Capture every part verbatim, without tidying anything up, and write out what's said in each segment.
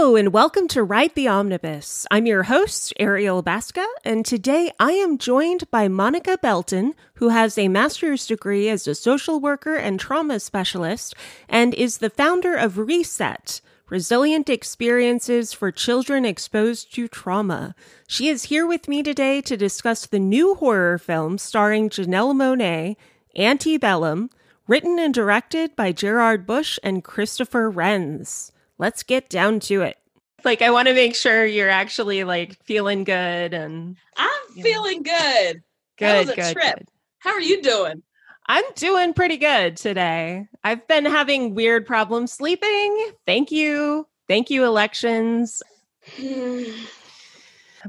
Hello, and welcome to Ride the Omnibus. I'm your host, Ariel Baska, and today I am joined by Monica Belton, who has a master's degree as a social worker and trauma specialist, and is the founder of Reset, Resilient Experiences for Children Exposed to Trauma. She is here with me today to discuss the new horror film starring Janelle Monáe, Antebellum, written and directed by Gerard Bush and Christopher Renz. Let's get down to it. Like, I want to make sure you're actually, like, feeling good. And I'm feeling know. good. Good, that was a good, trip. Good. How are you doing? I'm doing pretty good today. I've been having weird problems sleeping. Thank you. Thank you, elections.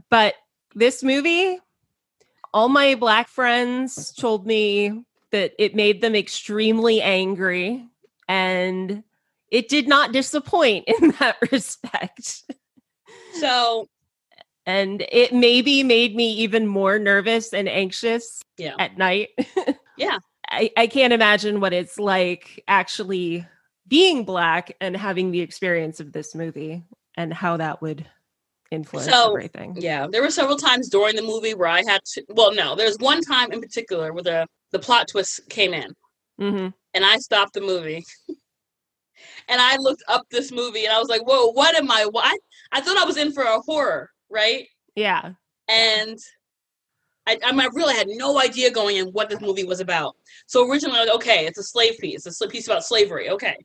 But this movie, all my Black friends told me that it made them extremely angry, and it did not disappoint in that respect. So, and it maybe made me even more nervous and anxious yeah. at night. Yeah. I, I can't imagine what it's like actually being Black and having the experience of this movie and how that would influence so, everything. Yeah. There were several times during the movie where I had to, well, no, there's one time in particular where the, the plot twist came in mm-hmm. and I stopped the movie. And I looked up this movie and I was like, whoa, what am I? Why? I thought I was in for a horror, right? Yeah. And I, I, mean, I really had no idea going in what this movie was about. So originally I was like, okay, it's a slave piece. It's a piece about slavery. Okay.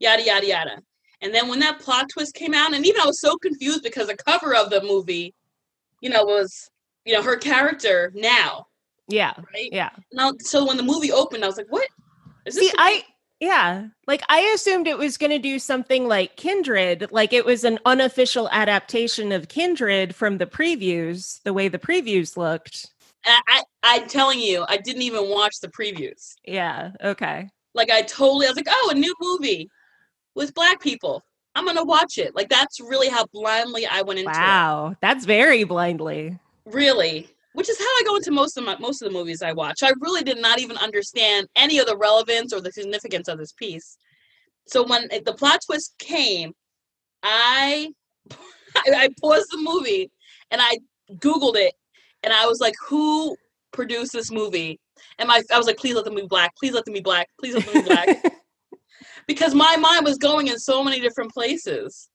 Yada, yada, yada. And then when that plot twist came out, and even I was so confused because the cover of the movie, you know, was, you know, her character now. Yeah. Right? Yeah. And I, so when the movie opened, I was like, what? Is this See, a- I... Yeah. Like, I assumed it was going to do something like Kindred, like it was an unofficial adaptation of Kindred from the previews, the way the previews looked. I, I, I'm telling you, I didn't even watch the previews. Yeah. Okay. Like, I totally, I was like, oh, a new movie with Black people. I'm going to watch it. Like, that's really how blindly I went into wow, it. Wow. That's very blindly. Really. Which is how I go into most of my, most of the movies I watch. I really did not even understand any of the relevance or the significance of this piece. So when the plot twist came, I I paused the movie and I Googled it, and I was like, "Who produced this movie?" And my I was like, "Please let them be Black. Please let them be Black. Please let them be Black," because my mind was going in so many different places.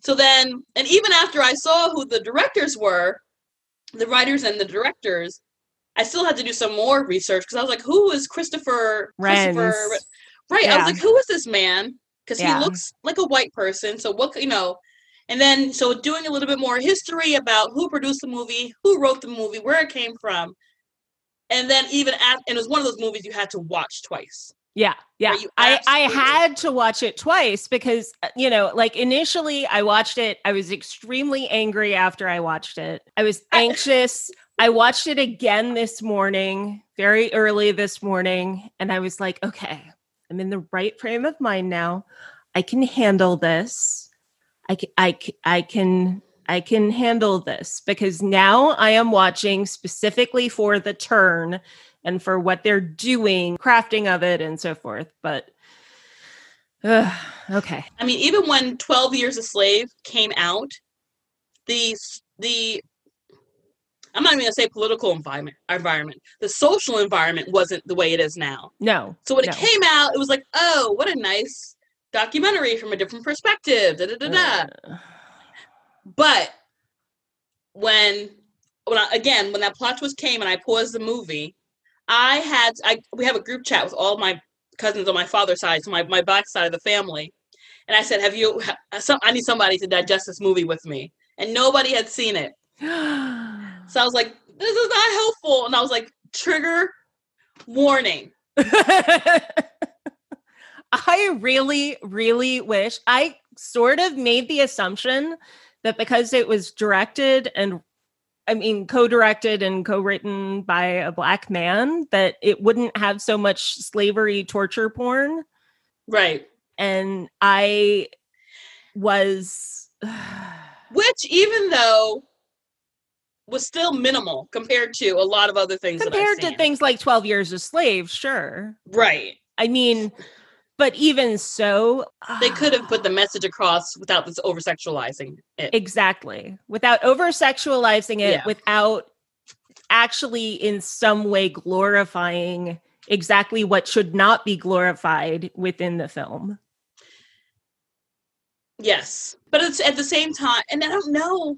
So then, and even after I saw who the directors were, the writers and the directors, I still had to do some more research because I was like, who is Christopher? Renz. Christopher, right. Yeah. I was like, who is this man? Because yeah. he looks like a white person. So what, you know, and then, so doing a little bit more history about who produced the movie, who wrote the movie, where it came from. And then even after, and it was one of those movies you had to watch twice. Yeah, yeah. I, I had to watch it twice because, you know, like initially I watched it. I was extremely angry after I watched it. I was anxious. I watched it again this morning, very early this morning. And I was like, okay, I'm in the right frame of mind now. I can handle this. I can, I, I can, I can handle this because now I am watching specifically for the turn and for what they're doing, crafting of it, and so forth. But, uh, okay. I mean, even when twelve years a slave came out, the, the I'm not even going to say political environment, environment, the social environment wasn't the way it is now. No. So when no. it came out, it was like, oh, what a nice documentary from a different perspective. Da, da, da, da. Uh. But when, when I, again, when that plot twist came and I paused the movie, I had, I we have a group chat with all my cousins on my father's side, so my, my Black side of the family. And I said, have you, some, I need somebody to digest this movie with me. And nobody had seen it. So I was like, this is not helpful. And I was like, trigger warning. I really, really wish, I sort of made the assumption that because it was directed and I mean, co-directed and co-written by a Black man, that it wouldn't have so much slavery torture porn. Right. And I was... Which, even though, was still minimal compared to a lot of other things compared that I've seen. To things like twelve years a slave, sure. Right. I mean, But even so, they could have put the message across without this over-sexualizing it. Exactly. Without over-sexualizing it, yeah. without actually in some way glorifying exactly what should not be glorified within the film. Yes. But it's at the same time, and I don't know.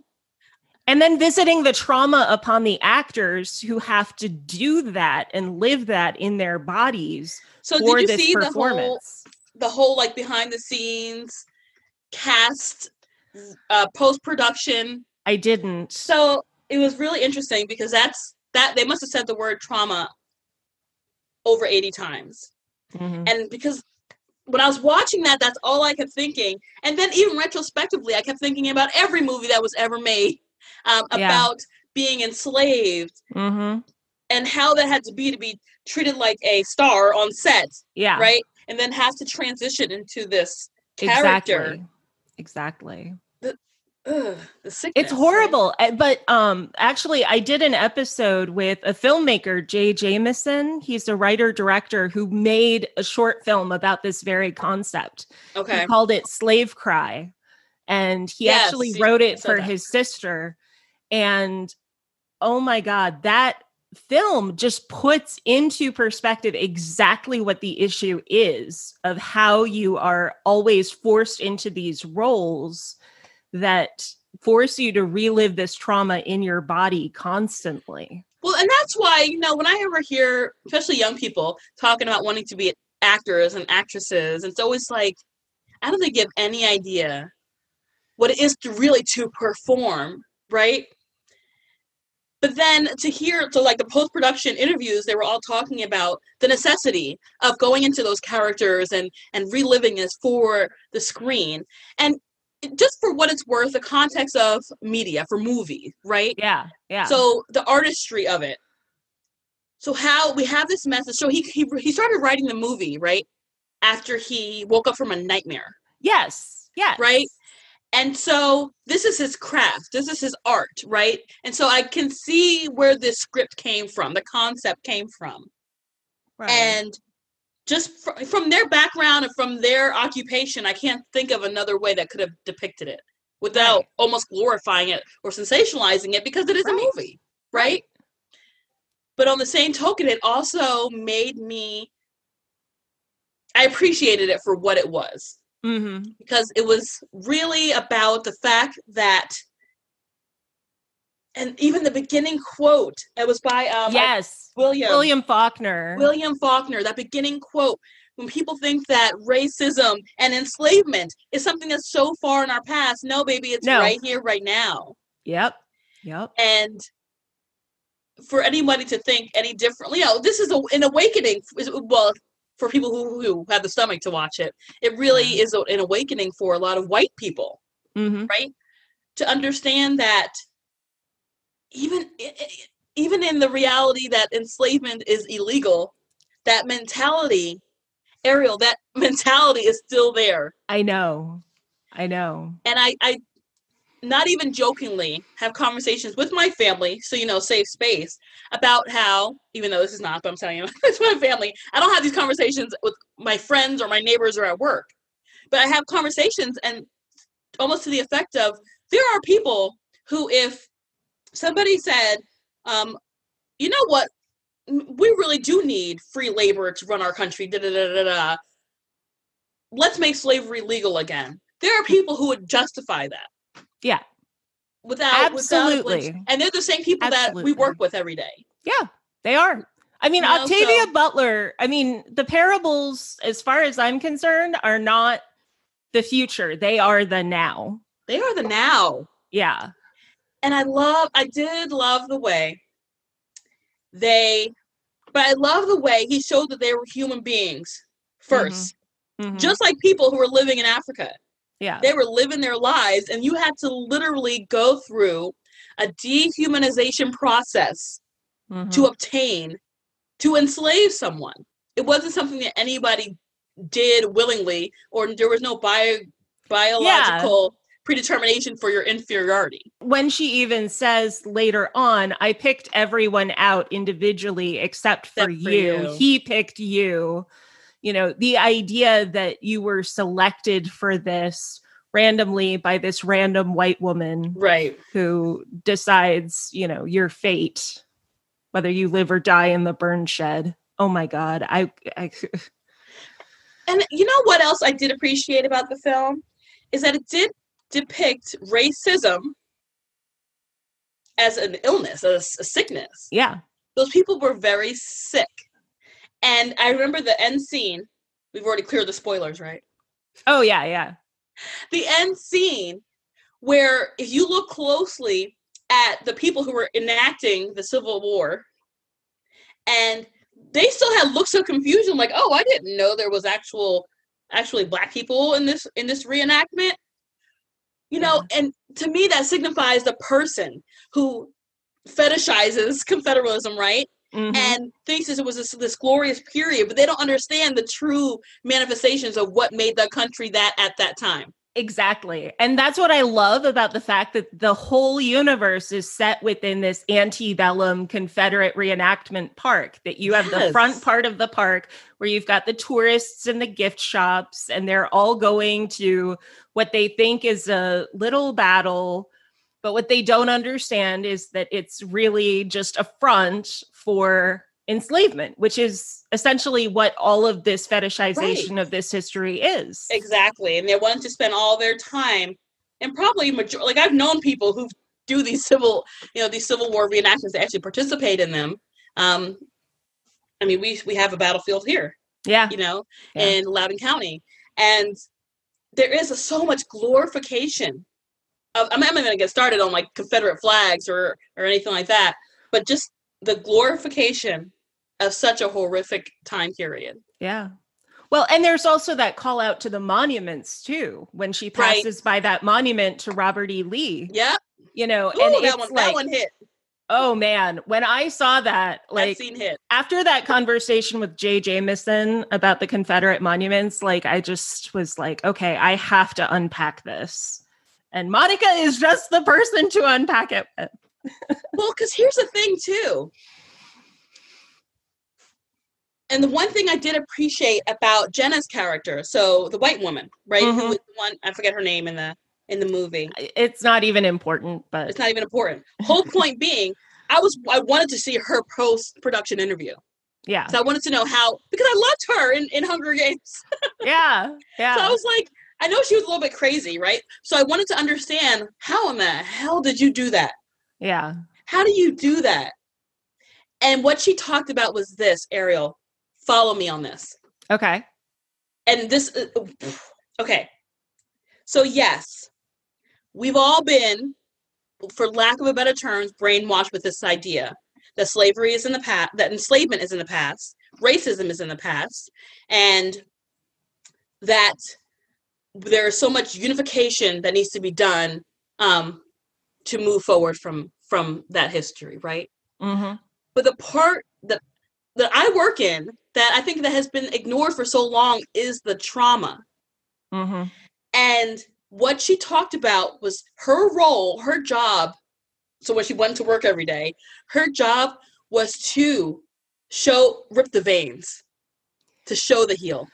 And then visiting the trauma upon the actors who have to do that and live that in their bodies so for this performance. So did you see the whole, the whole like behind the scenes cast, uh, post-production? I didn't. So it was really interesting because that's that they must have said the word trauma over eighty times. Mm-hmm. And because when I was watching that, that's all I kept thinking. And then even retrospectively, I kept thinking about every movie that was ever made. Um, about yeah. being enslaved mm-hmm. and how that had to be to be treated like a star on set. Yeah. Right. And then have to transition into this character. Exactly. Exactly. The, ugh, the sickness. It's horrible. Right? But um, actually, I did an episode with a filmmaker, Jay Jameson. He's a writer director who made a short film about this very concept. Okay. He called it Slave Cry. And he yes, actually wrote it for that. his sister. And oh my God, that film just puts into perspective exactly what the issue is of how you are always forced into these roles that force you to relive this trauma in your body constantly. Well, and that's why, you know, when I ever hear, especially young people talking about wanting to be actors and actresses, it's always like, I don't think they give any idea what it is to really to perform, right? But then to hear, so like the post-production interviews, they were all talking about the necessity of going into those characters and, and reliving this for the screen. And just for what it's worth, the context of media for movie, right? Yeah, yeah. So the artistry of it. So how we have this message. So he he, he started writing the movie, right? After he woke up from a nightmare. Yes, yes. Right? And so this is his craft. This is his art, right? And so I can see where this script came from, the concept came from. Right. And just fr- from their background and from their occupation, I can't think of another way that could have depicted it without right. almost glorifying it or sensationalizing it because it is right. a movie, right? right? But on the same token, it also made me, I appreciated it for what it was. Mm-hmm. Because it was really about the fact that, and even the beginning quote, it was by um, yes, I, William William Faulkner. William Faulkner. That beginning quote, when people think that racism and enslavement is something that's so far in our past, no, baby, it's no. right here, right now. Yep, yep. And for anybody to think any differently, you know, this is a, an awakening. Well. For people who, who have the stomach to watch it, it really is a, an awakening for a lot of white people, mm-hmm. right? To understand that even even in the reality that enslavement is illegal, that mentality, Ariel, that mentality is still there. I know, I know. And I, I not even jokingly, have conversations with my family, so, you know, safe space, about how, even though this is not, but I'm telling you, it's my family, I don't have these conversations with my friends or my neighbors or at work, but I have conversations and almost to the effect of, there are people who, if somebody said, um, you know what, we really do need free labor to run our country, da da da da da, let's make slavery legal again. There are people who would justify that. Yeah. Without absolutely. Without, which, and they're the same people absolutely. that we work with every day. Yeah, they are. I mean, you know, Octavia so, Butler, I mean, the parables, as far as I'm concerned, are not the future. They are the now. They are the now. Yeah. And I love, I did love the way they, but I love the way he showed that they were human beings first. Mm-hmm. Mm-hmm. Just like people who were living in Africa. Yeah, they were living their lives, and you had to literally go through a dehumanization process mm-hmm. to obtain, to enslave someone. It wasn't something that anybody did willingly, or there was no bio- biological yeah. predetermination for your inferiority. When she even says later on, I picked everyone out individually except for, except for you. you. He picked you. you know, the idea that you were selected for this randomly by this random white woman, right, who decides, you know, your fate, whether you live or die in the burn shed. Oh my God. I, I And you know what else I did appreciate about the film is that it did depict racism as an illness, as a sickness. Yeah. Those people were very sick. And I remember the end scene. We've already cleared the spoilers, right? Oh, yeah, yeah. The end scene where if you look closely at the people who were enacting the Civil War, and they still had looks of confusion, like, oh, I didn't know there was actual, actually black people in this in this reenactment. You know, yeah. And to me, that signifies the person who fetishizes Confederalism, right? Mm-hmm. And thinks it was this, this glorious period, but they don't understand the true manifestations of what made the country that at that time. Exactly. And that's what I love about the fact that the whole universe is set within this antebellum Confederate reenactment park, that you have yes. the front part of the park where you've got the tourists and the gift shops, and they're all going to what they think is a little battle. But what they don't understand is that it's really just a front for enslavement, which is essentially what all of this fetishization right. of this history is. Exactly. And they wanted to spend all their time, and probably major- like I've known people who do these civil, you know, these Civil War reenactments, they actually participate in them. Um, I mean, we, we have a battlefield here, yeah, you know, yeah. in Loudoun County, and there is a, so much glorification of, I'm not going to get started on like Confederate flags or, or anything like that, but just the glorification of such a horrific time period. Yeah. Well, and there's also that call out to the monuments too, when she passes right. by that monument to Robert E. Lee. Yeah. You know, ooh, and that, it's one, like, that one hit. Oh man, when I saw that, like that scene hit. After that conversation with Jay Jameson about the Confederate monuments, like I just was like, okay, I have to unpack this. And Monica is just the person to unpack it with. Well, because here's the thing too. And the one thing I did appreciate about Jenna's character, so the white woman, right? Mm-hmm. Who was the one, I forget her name in the in the movie. It's not even important, but it's not even important. Whole point being, I was I wanted to see her post-production interview. Yeah. So I wanted to know how, because I loved her in, in Hunger Games. Yeah. Yeah. So I was like, I know she was a little bit crazy, right? So I wanted to understand, how in the hell did you do that? Yeah. How do you do that? And what she talked about was this, Ariel. Follow me on this. Okay. And this, uh, okay. So yes, we've all been, for lack of a better term, brainwashed with this idea that slavery is in the past, that enslavement is in the past, racism is in the past, and that there is so much unification that needs to be done um, to move forward from, from that history, right? Mm-hmm. But the part that that I work in that I think that has been ignored for so long is the trauma. Mm-hmm. And what she talked about was her role, her job. So when she went to work every day, her job was to show, rip the veins, to show the heal,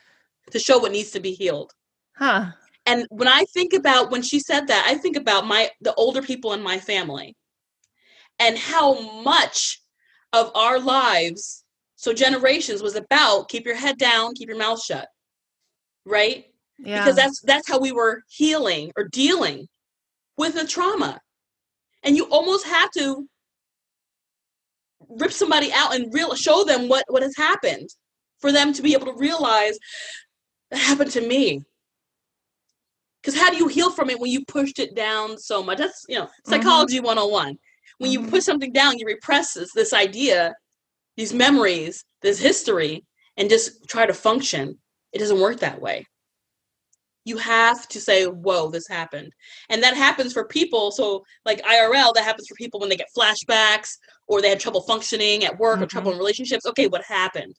to show what needs to be healed. Huh. And when I think about, when she said that, I think about my, the older people in my family and how much of our lives, so generations, was about keep your head down, keep your mouth shut, right? Yeah. Because that's that's how we were healing or dealing with the trauma. And you almost have to rip somebody out and real, show them what, what has happened for them to be able to realize that happened to me. Because how do you heal from it when you pushed it down so much? That's, you know, psychology mm-hmm. one oh one. When mm-hmm. you put something down, you repress this, this idea, these memories, this history, and just try to function. It doesn't work that way. You have to say, whoa, this happened. And that happens for people. So like I R L, that happens for people when they get flashbacks or they have trouble functioning at work mm-hmm. or trouble in relationships. Okay, what happened?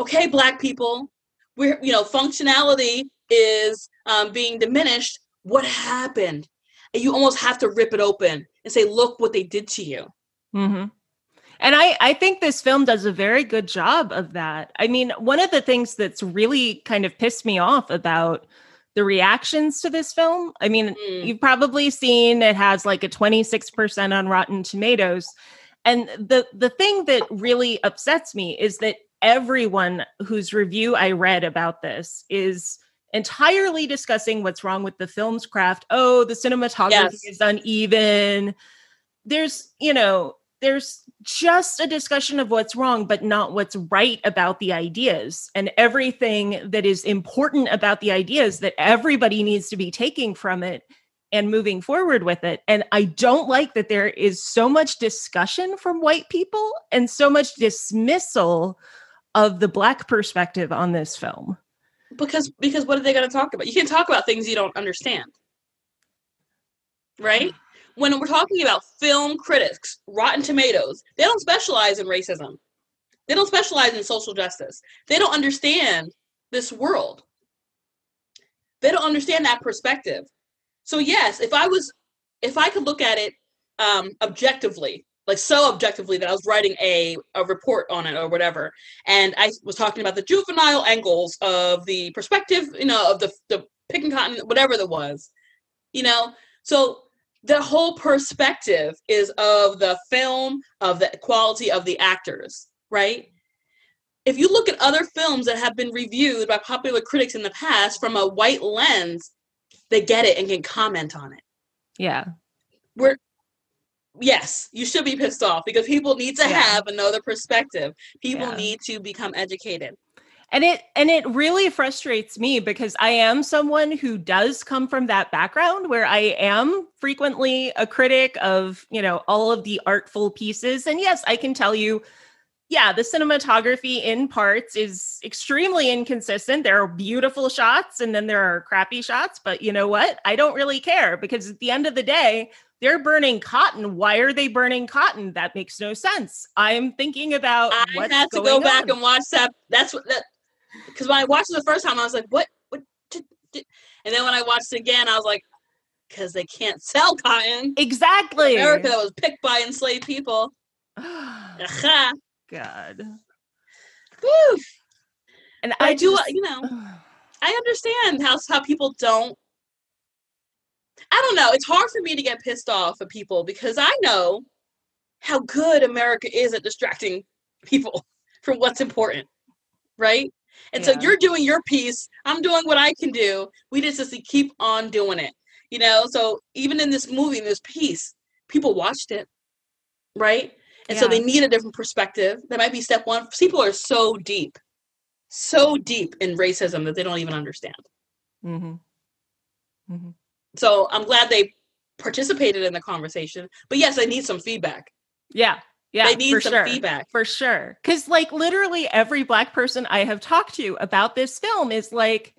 Okay, Black people, we're, you know, functionality is um, being diminished. What happened? And you almost have to rip it open and say, look what they did to you. Mm-hmm. And I, I think this film does a very good job of that. I mean, one of the things that's really kind of pissed me off about the reactions to this film, I mean, mm. you've probably seen it has like a twenty-six percent on Rotten Tomatoes. And the the thing that really upsets me is that everyone whose review I read about this is entirely discussing what's wrong with the film's craft. Oh, the cinematography yes. is uneven. There's, you know, there's just a discussion of what's wrong, but not what's right about the ideas and everything that is important about the ideas that everybody needs to be taking from it and moving forward with it. And I don't like that there is so much discussion from white people and so much dismissal of the Black perspective on this film. Because because what are they going to talk about? You can't talk about things you don't understand. Right? When we're talking about film critics, Rotten Tomatoes, they don't specialize in racism. They don't specialize in social justice. They don't understand this world. They don't understand that perspective. So yes, if I was, if I could look at it um, objectively, like so objectively that I was writing a, a report on it or whatever, and I was talking about the juvenile angles of the perspective, you know, of the, the picking cotton, whatever that was, you know, so the whole perspective is of the film, of the quality of the actors, right? If you look at other films that have been reviewed by popular critics in the past from a white lens, they get it and can comment on it. Yeah. We're, yes, you should be pissed off because people need to yeah. have another perspective. People yeah. need to become educated. And it, and it really frustrates me because I am someone who does come from that background where I am frequently a critic of, you know, all of the artful pieces. And yes, I can tell you, yeah, the cinematography in parts is extremely inconsistent. There are beautiful shots and then there are crappy shots, but you know what? I don't really care because at the end of the day, they're burning cotton. Why are they burning cotton? That makes no sense. I'm thinking about I what's had to going go back on. And watch that. That's what that because when I watched it the first time, I was like, what? What? And then when I watched it again, I was like, because they can't sell cotton. Exactly. In America that was picked by enslaved people. God. Woo. And but I do, just, you know, I understand how, how people don't, I don't know. It's hard for me to get pissed off at people because I know how good America is at distracting people from what's important. Right. And yeah. so you're doing your piece. I'm doing what I can do. We just, just keep on doing it, you know? So even in this movie, in this piece, people watched it. Right. And yeah. so they need a different perspective. That might be step one. People are so deep, so deep in racism that they don't even understand. Mm-hmm. Mm-hmm. So I'm glad they participated in the conversation. But yes, they need some feedback. Yeah. Yeah. They need for some sure. feedback. For sure. Because like literally every Black person I have talked to about this film is like,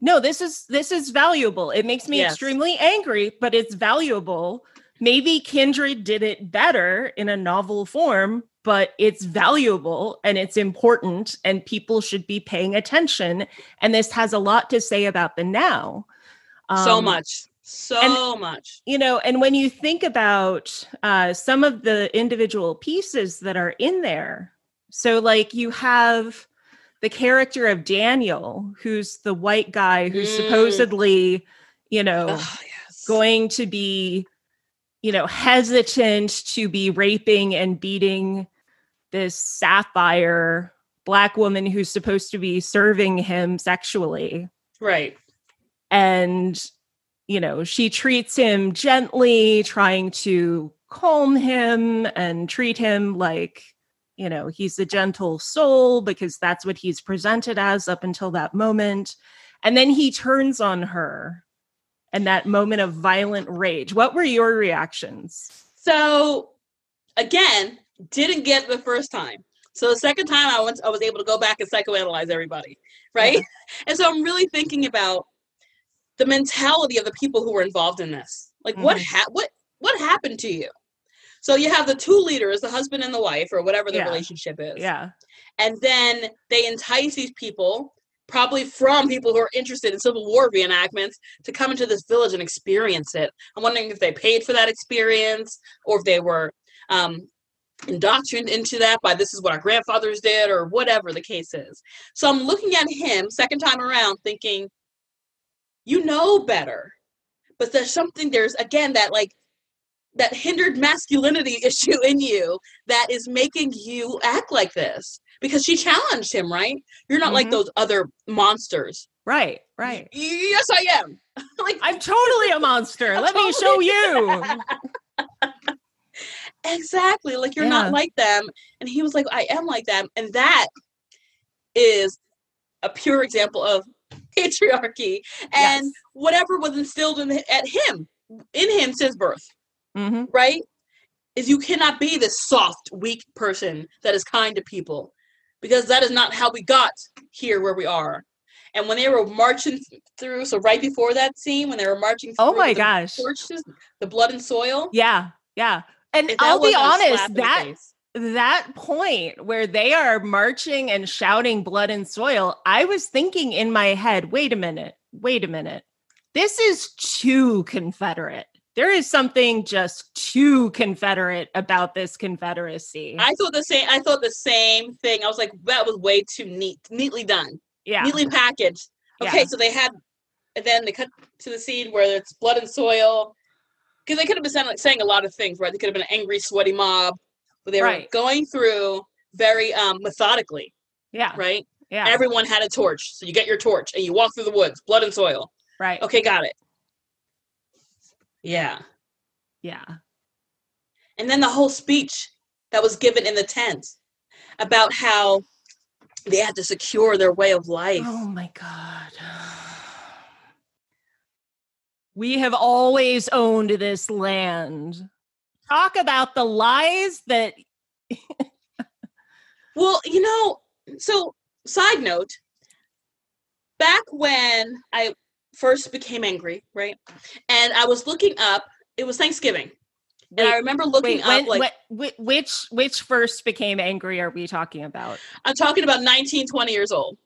no, this is this is valuable. It makes me yes. extremely angry, but it's valuable. Maybe Kindred did it better in a novel form, but it's valuable and it's important and people should be paying attention. And this has a lot to say about the now. Um, so much, so and, much. You know, and when you think about uh, some of the individual pieces that are in there, so like you have the character of Daniel, who's the white guy who's mm. supposedly, you know, oh, yes. going to be, you know, hesitant to be raping and beating this Sapphire Black woman who's supposed to be serving him sexually. Right. And, you know, she treats him gently, trying to calm him and treat him like, you know, he's a gentle soul because that's what he's presented as up until that moment. And then he turns on her. And that moment of violent rage. What were your reactions? So, again, didn't get it the first time. So the second time I went, I was able to go back and psychoanalyze everybody, right? Yeah. And so I'm really thinking about the mentality of the people who were involved in this. Like, mm-hmm. what ha- what what happened to you? So you have the two leaders, the husband and the wife, or whatever the yeah. relationship is. Yeah. And then they entice these people, probably from people who are interested in Civil War reenactments, to come into this village and experience it. I'm wondering if they paid for that experience or if they were um, indoctrined into that by this is what our grandfathers did or whatever the case is. So I'm looking at him second time around thinking, you know better. But there's something, there's again, that like, that hindered masculinity issue in you that is making you act like this. Because she challenged him, right? You're not mm-hmm. like those other monsters. Right, right. Yes, I am. Like, I'm totally a monster. I'm Let totally- me show you. Exactly. Like, you're yeah. not like them. And he was like, I am like them. And that is a pure example of patriarchy and yes. whatever was instilled in at him, in him since birth. Mm-hmm. Right? Is you cannot be this soft, weak person that is kind to people, because that is not how we got here where we are. And when they were marching through, so right before that scene, when they were marching through oh my the gosh. Torches, the blood and soil. Yeah, yeah. And I'll be honest, that that point where they are marching and shouting blood and soil, I was thinking in my head, wait a minute, wait a minute. This is too Confederate. There is something just too Confederate about this Confederacy. I thought the same. I thought the same thing. I was like, that was way too neat, neatly done. Yeah, neatly packaged. Okay, yeah. So they had, and then they cut to the scene where it's blood and soil, because they could have been saying, like, saying a lot of things, right? They could have been an angry, sweaty mob, but they right. were going through very um, methodically. Yeah. Right. Yeah. Everyone had a torch, so you get your torch and you walk through the woods, blood and soil. Right. Okay, got it. Yeah. Yeah. And then the whole speech that was given in the tent about how they had to secure their way of life. Oh my God. We have always owned this land. Talk about the lies that. Well, you know, so side note, back when I first became angry, right? And I was looking up, it was Thanksgiving. Wait, and I remember looking wait, up when, like when, which which first became angry are we talking about? I'm talking about nineteen, twenty years old.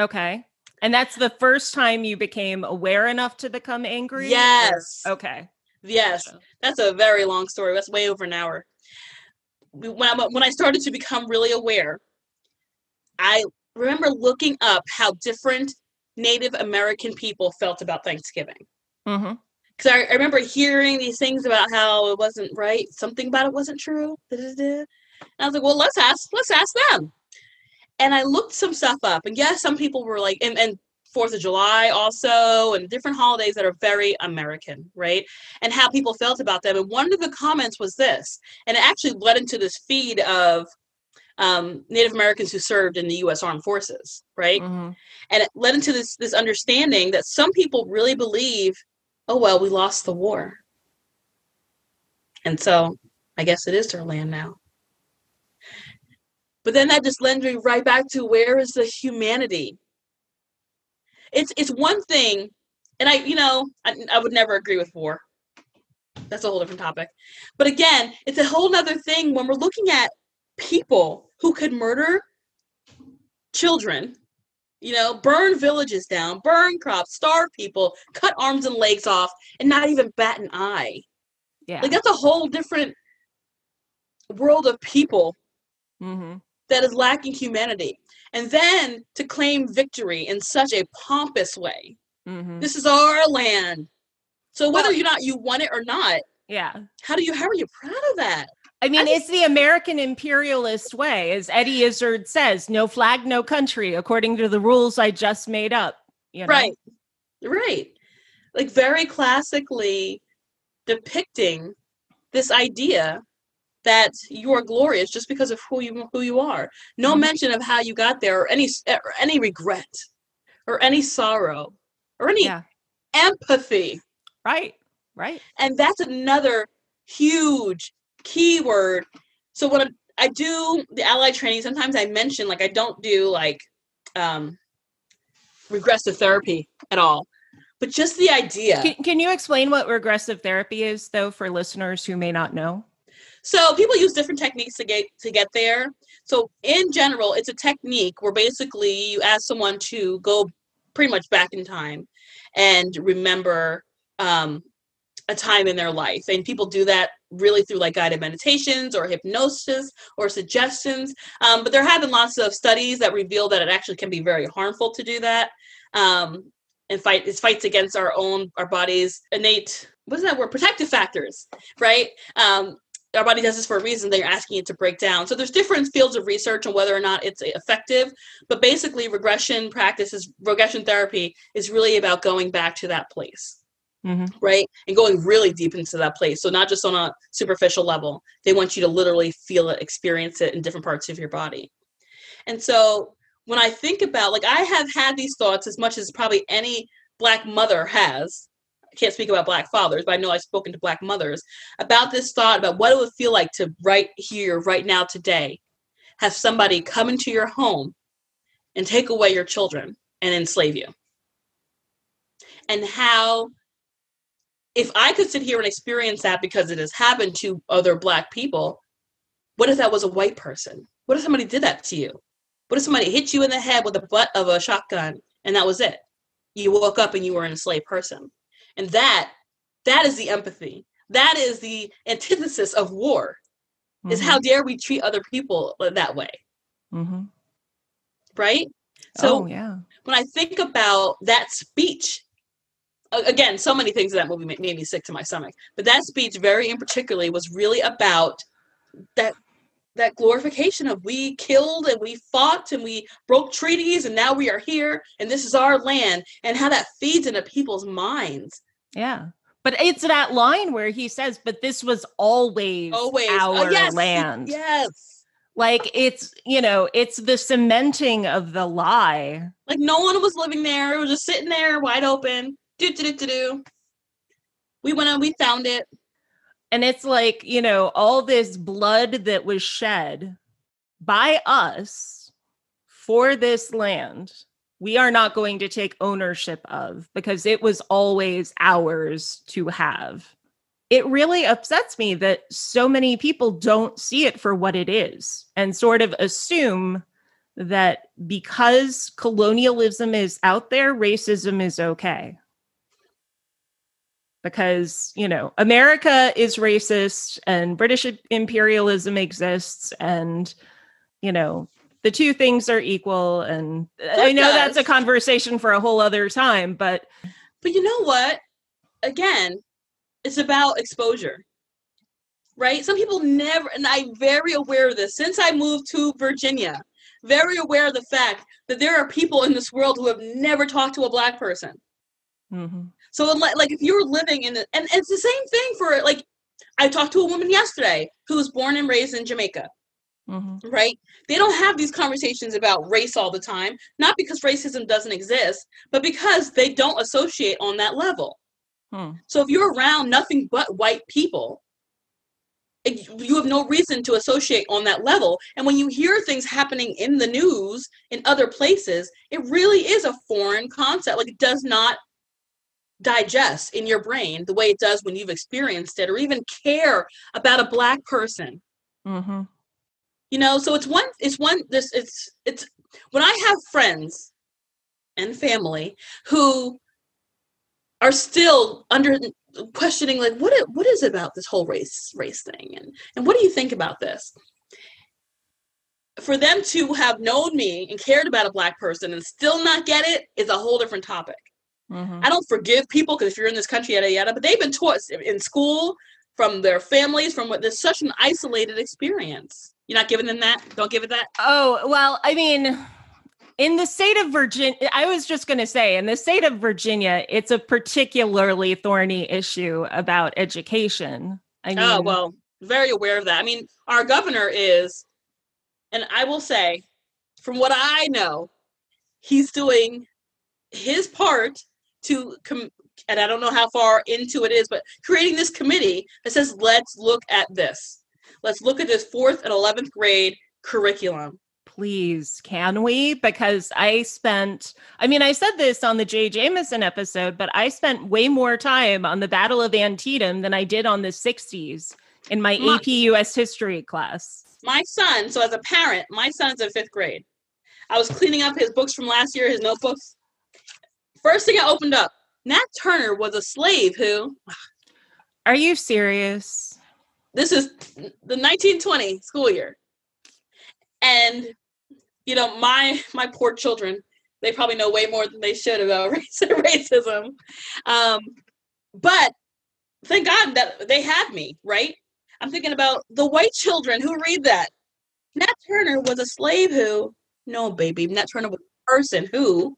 Okay. And that's the first time you became aware enough to become angry? Yes. Or, okay. Yes. Gotcha. That's a very long story. That's way over an hour. When I, when I started to become really aware, I remember looking up how different Native American people felt about Thanksgiving. Mm-hmm. Because I, I remember hearing these things about how it wasn't right, something about it wasn't true. And I was like, well, let's ask, let's ask them. And I looked some stuff up. And yes, some people were like, and, and Fourth of July also, and different holidays that are very American, right? And how people felt about them. And one of the comments was this, and it actually led into this feed of um, Native Americans who served in the U S Armed Forces, right? Mm-hmm. And it led into this this understanding that some people really believe, oh, well, we lost the war. And so I guess it is their land now. But then that just lends me right back to, where is the humanity? It's it's one thing, and I, you know, I, I would never agree with war. That's a whole different topic. But again, it's a whole nother thing when we're looking at people who could murder children, you know, burn villages down, burn crops, starve people, cut arms and legs off, and not even bat an eye. Yeah. Like, that's a whole different world of people mm-hmm. that is lacking humanity. And then to claim victory in such a pompous way. Mm-hmm. This is our land. So whether well, or not you want it or not, yeah. how do you, how are you proud of that? I mean, I just, it's the American imperialist way, as Eddie Izzard says, no flag, no country, according to the rules I just made up. You know? Right, right. Like, very classically depicting this idea that you are glorious just because of who you who you are. No mm-hmm. mention of how you got there, or any or any regret, or any sorrow, or any yeah. empathy. Right, right. And that's another huge keyword. So when I, I do the ally training, sometimes I mention, like, I don't do like um regressive therapy at all, but just the idea. Can, can you explain what regressive therapy is, though, for listeners who may not know? So people use different techniques to get to get there. So in general, it's a technique where basically you ask someone to go pretty much back in time and remember um a time in their life, and people do that really through like guided meditations or hypnosis or suggestions. Um, but there have been lots of studies that reveal that it actually can be very harmful to do that. Um, and fight it fights against our own, our body's innate, what is that word? Protective factors, right? Um, our body does this for a reason, that you're asking it to break down. So there's different fields of research on whether or not it's effective, but basically regression practices, regression therapy is really about going back to that place, mm-hmm. right? And going really deep into that place. So not just on a superficial level, they want you to literally feel it, experience it in different parts of your body. And so when I think about, like, I have had these thoughts as much as probably any Black mother has. I can't speak about Black fathers, but I know I've spoken to Black mothers about this thought, about what it would feel like to right here, right now, today, have somebody come into your home and take away your children and enslave you. And how, if I could sit here and experience that because it has happened to other Black people, what if that was a white person? What if somebody did that to you? What if somebody hit you in the head with the butt of a shotgun and that was it? You woke up and you were an enslaved person. And that, that is the empathy. That is the antithesis of war, mm-hmm. is how dare we treat other people that way. Mm-hmm. Right? So oh, yeah. When I think about that speech, again, so many things in that movie made me sick to my stomach, but that speech very in particularly was really about that, that glorification of we killed and we fought and we broke treaties and now we are here and this is our land, and how that feeds into people's minds. Yeah. But it's that line where he says, but this was always, always. our oh, yes. land. Yes. Like it's, you know, it's the cementing of the lie. Like no one was living there. It was just sitting there wide open. Do, do, do, do, do. We went and we found it. And it's like, you know, all this blood that was shed by us for this land, we are not going to take ownership of because it was always ours to have. It really upsets me that so many people don't see it for what it is and sort of assume that because colonialism is out there, racism is okay. Because, you know, America is racist and British imperialism exists and, you know, the two things are equal. And that I know does. That's a conversation for a whole other time, but. But you know what? Again, it's about exposure, right? Some people never, and I'm very aware of this since I moved to Virginia, very aware of the fact that there are people in this world who have never talked to a Black person. Mm-hmm. So like if you're living in the, and it's the same thing for like, I talked to a woman yesterday who was born and raised in Jamaica, mm-hmm. right? They don't have these conversations about race all the time, not because racism doesn't exist, but because they don't associate on that level. Hmm. So if you're around nothing but white people, you have no reason to associate on that level. And when you hear things happening in the news in other places, it really is a foreign concept. Like it does not digest in your brain the way it does when you've experienced it or even care about a Black person. Mm-hmm. You know, so it's one, it's one, this, it's, it's, when I have friends and family who are still under questioning, like, what, it, what is it about this whole race, race thing? And, and what do you think about this? For them to have known me and cared about a Black person and still not get it is a whole different topic. Mm-hmm. I don't forgive people because if you're in this country, yada, yada, but they've been taught in school from their families, from what there's such an isolated experience. You're not giving them that? Don't give it that? Oh, well, I mean, in the state of Virginia, I was just going to say, in the state of Virginia, it's a particularly thorny issue about education. I mean, oh, well, very aware of that. I mean, our governor is, and I will say, from what I know, he's doing his part to com- and I don't know how far into it is, but creating this committee that says, let's look at this. Let's look at this fourth and eleventh grade curriculum. Please, can we? Because I spent, I mean, I said this on the Jay Jameson episode, but I spent way more time on the Battle of Antietam than I did on the sixties in my, my A P U S history class. My son, so as a parent, my son's in fifth grade. I was cleaning up his books from last year, his notebooks. First thing I opened up, Nat Turner was a slave who... Are you serious? This is the nineteen twenty school year. And, you know, my my poor children, they probably know way more than they should about race and racism. Um, but thank God that they had me, right? I'm thinking about the white children who read that. Nat Turner was a slave who, no, baby, Nat Turner was a person who,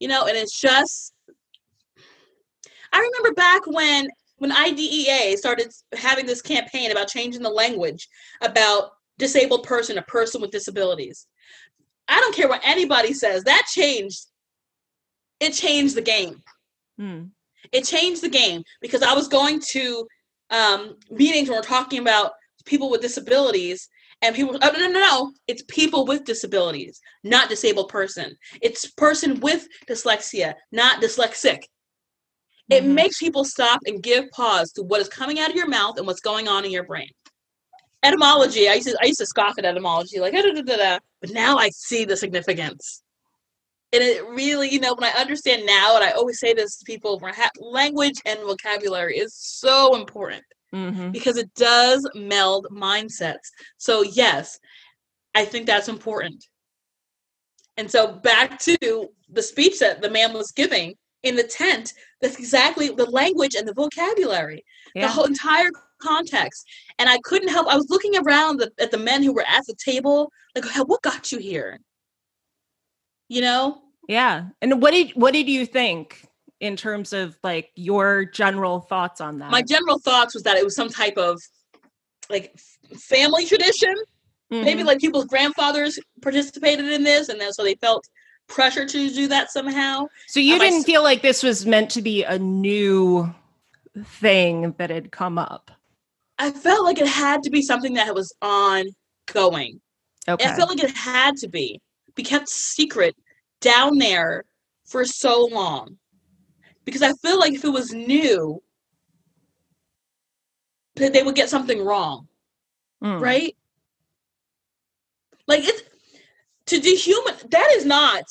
you know, and it's just, I remember back when, when I D E A started having this campaign about changing the language about disabled person, a person with disabilities. I don't care what anybody says, that changed, it changed the game. Hmm. It changed the game because I was going to um, meetings where we're talking about people with disabilities and people, oh, no, no, no, no, it's people with disabilities, not disabled person. It's person with dyslexia, not dyslexic. It mm-hmm. makes people stop and give pause to what is coming out of your mouth and what's going on in your brain. Etymology, I used to, I used to scoff at etymology, like, da, da, da, da. But now I see the significance. And it really, you know, when I understand now, and I always say this to people, language and vocabulary is so important mm-hmm. because it does meld mindsets. So yes, I think that's important. And so back to the speech that the man was giving in the tent, that's exactly the language and the vocabulary, yeah. the whole entire context. And I couldn't help, I was looking around the, at the men who were at the table, like, what got you here? You know? Yeah. And what did, what did you think in terms of like your general thoughts on that? My general thoughts was that it was some type of like family tradition. Mm-hmm. Maybe like people's grandfathers participated in this. And then, so they felt pressure to do that somehow. So you um, didn't I, feel like this was meant to be a new thing that had come up? I felt like it had to be something that was ongoing. Okay. And I felt like it had to be, be kept secret down there for so long. Because I feel like if it was new, they would get something wrong. Mm. Right? Like it's, To dehuman, that is not,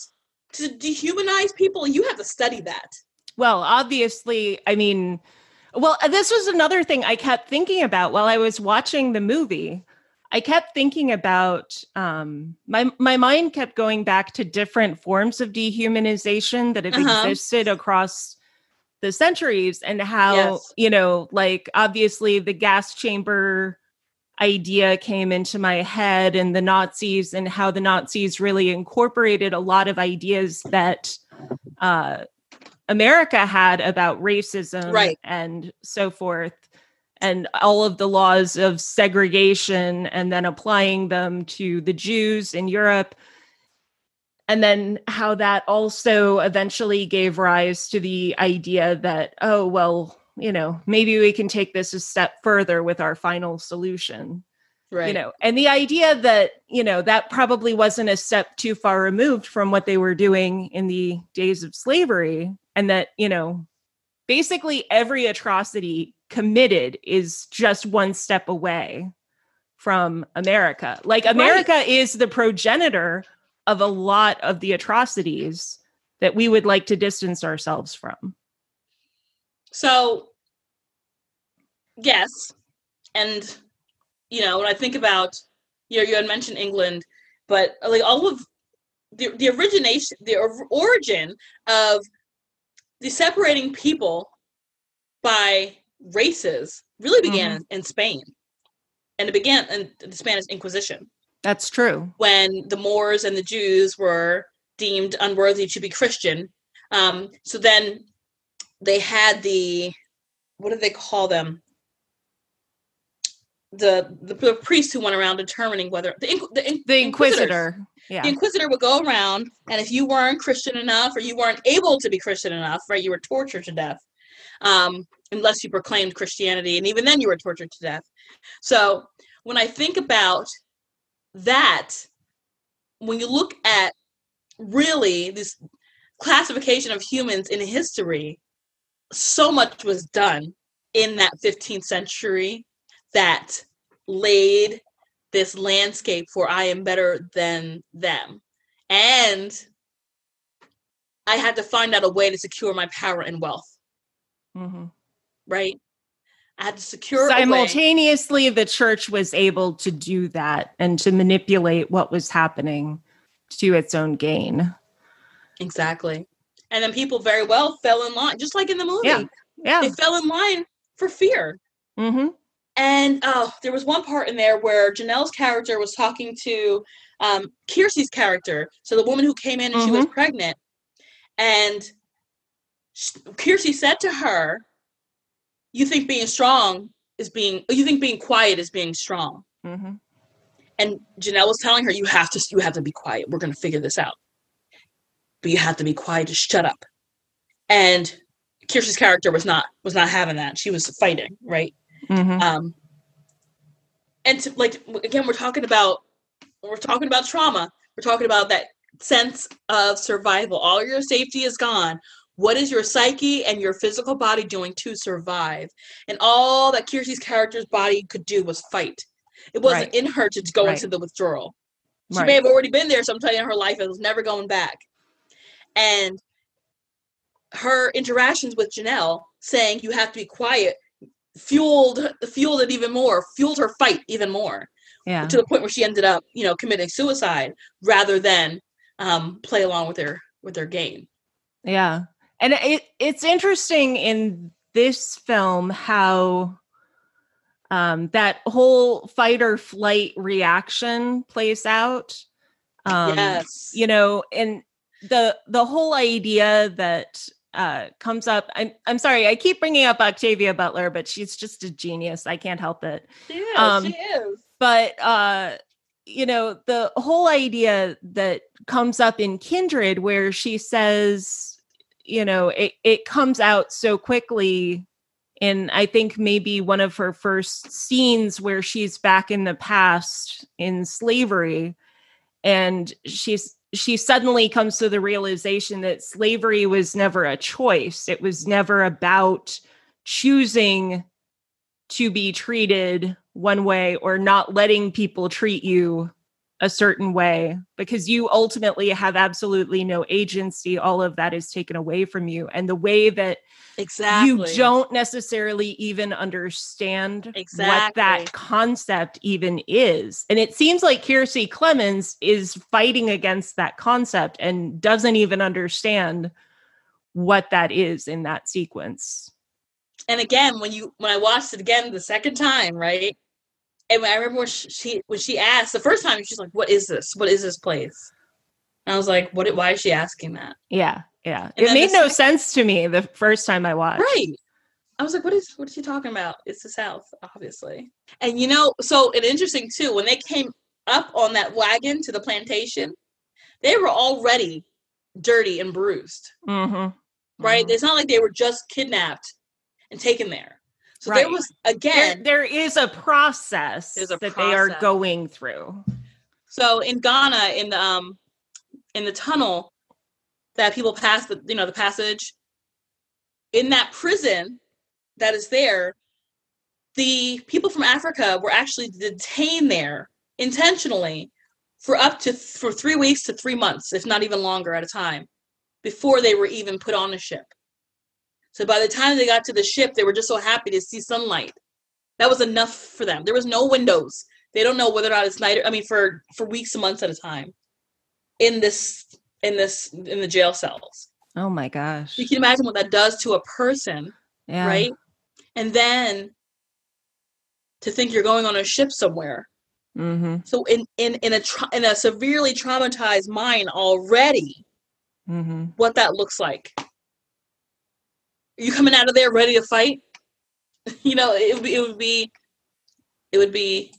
to dehumanize people, you have to study that. Well, obviously, I mean, well, this was another thing I kept thinking about while I was watching the movie. I kept thinking about, um, my my mind kept going back to different forms of dehumanization that have uh-huh. existed across the centuries and how, yes. you know, like, obviously the gas chamber idea came into my head, and the Nazis and how the Nazis really incorporated a lot of ideas that uh, America had about racism right. and so forth, and all of the laws of segregation, and then applying them to the Jews in Europe. And then how that also eventually gave rise to the idea that, oh, well, you know, maybe we can take this a step further with our final solution, right? You know, and the idea that, you know, that probably wasn't a step too far removed from what they were doing in the days of slavery, and that, you know, basically every atrocity committed is just one step away from America. Like America right. is the progenitor of a lot of the atrocities that we would like to distance ourselves from. So, yes, and, you know, when I think about, you know, you had mentioned England, but like all of the, the origination, the origin of the separating people by races really began mm-hmm. in Spain, and it began in the Spanish Inquisition. That's true. When the Moors and the Jews were deemed unworthy to be Christian. Um, so then they had the, what do they call them? The the, the priest who went around determining whether, the, inqu- the, in- the inquisitor. Yeah. The inquisitor would go around, and if you weren't Christian enough, or you weren't able to be Christian enough, right, you were tortured to death, um, unless you proclaimed Christianity, and even then you were tortured to death. So when I think about that, when you look at really this classification of humans in history, so much was done in that fifteenth century that laid this landscape for I am better than them. And I had to find out a way to secure my power and wealth. Mm-hmm. Right? had to secure simultaneously. The church was able to do that and to manipulate what was happening to its own gain. Exactly. And then people very well fell in line, just like in the movie. Yeah, yeah. They fell in line for fear. Mm-hmm. And oh, there was one part in there where Janelle's character was talking to um, Kiersey's character. So the woman who came in and mm-hmm. she was pregnant. And she, Kiersey said to her, you think being strong is being, you think being quiet is being strong. Mm-hmm. And Janelle was telling her, you have to, you have to be quiet. We're going to figure this out. But you have to be quiet. Just shut up. And Kiersey's character was not, was not having that. She was fighting. Right. Mm-hmm. Um, and to, like, again, we're talking about, we're talking about trauma. We're talking about that sense of survival. All your safety is gone. What is your psyche and your physical body doing to survive? And all that Kiersey's character's body could do was fight. It wasn't right. in her to go right. into the withdrawal. She right. may have already been there sometime in her life and was never going back. And her interactions with Janelle saying you have to be quiet fueled fueled it even more, fueled her fight even more. Yeah. To the point where she ended up, you know, committing suicide rather than um, play along with their with their game. Yeah. And it, it's interesting in this film how um, that whole fight or flight reaction plays out. Um, yes. You know, and the the whole idea that uh, comes up. I'm I'm sorry, I keep bringing up Octavia Butler, but she's just a genius. I can't help it. She is. Um, she is. But uh, you know, the whole idea that comes up in Kindred, where she says, you know, it, it comes out so quickly. And I think maybe one of her first scenes where she's back in the past in slavery. And she's, she suddenly comes to the realization that slavery was never a choice. It was never about choosing to be treated one way or not letting people treat you a certain way, because you ultimately have absolutely no agency. All of that is taken away from you. And the way that exactly you don't necessarily even understand exactly what that concept even is. And it seems like Kiersey Clemens is fighting against that concept and doesn't even understand what that is in that sequence. And again, when you, when I watched it again, the second time, right. And I remember when she when she asked the first time, she's like, "What is this? What is this place?" And I was like, "What? Why is she asking that?" Yeah, yeah. And it made no second, sense to me the first time I watched. Right. I was like, "What is? What is she talking about?" It's the South, obviously. And you know, so it's interesting too. When they came up on that wagon to the plantation, they were already dirty and bruised. Mm-hmm. Right. Mm-hmm. It's not like they were just kidnapped and taken there. So right. there was, again... There, there is a process a that process. They are going through. So in Ghana, in the um, in the tunnel that people pass, the, you know, the passage, in that prison that is there, the people from Africa were actually detained there intentionally for up to, th- for three weeks to three months, if not even longer at a time, before they were even put on a ship. So by the time they got to the ship, they were just so happy to see sunlight. That was enough for them. There was no windows. They don't know whether or not it's night. Or, I mean, for, for weeks and months at a time, in this in this in the jail cells. Oh my gosh! You can imagine what that does to a person, yeah. right? And then to think you're going on a ship somewhere. Mm-hmm. So in in in a tra- in a severely traumatized mind already, mm-hmm. what that looks like. You coming out of there ready to fight? You know, it would be, it would be, it would be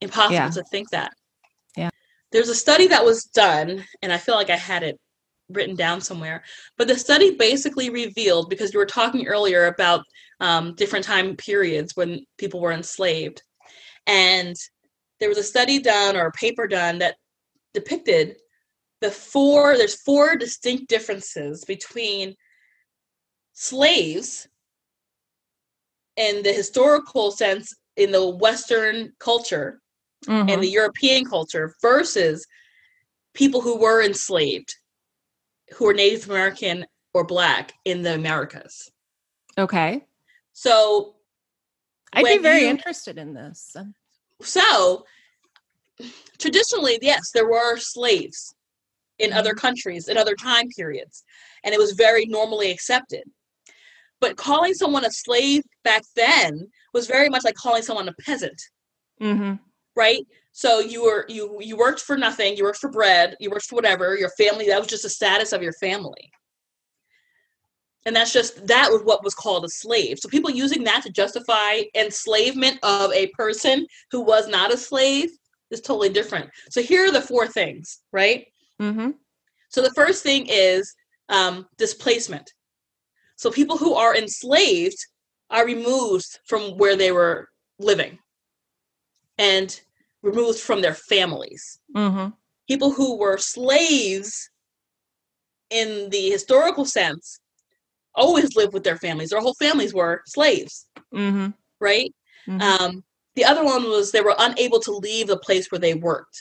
impossible yeah. to think that. Yeah. There's a study that was done, and I feel like I had it written down somewhere, but the study basically revealed, because you were talking earlier about um, different time periods when people were enslaved. And there was a study done or a paper done that depicted the four, there's four distinct differences between slaves in the historical sense in the Western culture mm-hmm. and the European culture versus people who were enslaved, who were Native American or Black in the Americas. Okay. So I'd be very you, interested in this. So traditionally, yes, there were slaves in other countries, in other time periods, and it was very normally accepted. But calling someone a slave back then was very much like calling someone a peasant, mm-hmm. right? So you were you you worked for nothing, you worked for bread, you worked for whatever, your family, that was just the status of your family. And that's just, that was what was called a slave. So people using that to justify enslavement of a person who was not a slave is totally different. So here are the four things, right? Mm-hmm. So the first thing is um, displacement. So people who are enslaved are removed from where they were living and removed from their families. Mm-hmm. People who were slaves in the historical sense always lived with their families. Their whole families were slaves, mm-hmm. right? Mm-hmm. Um, the other one was they were unable to leave the place where they worked.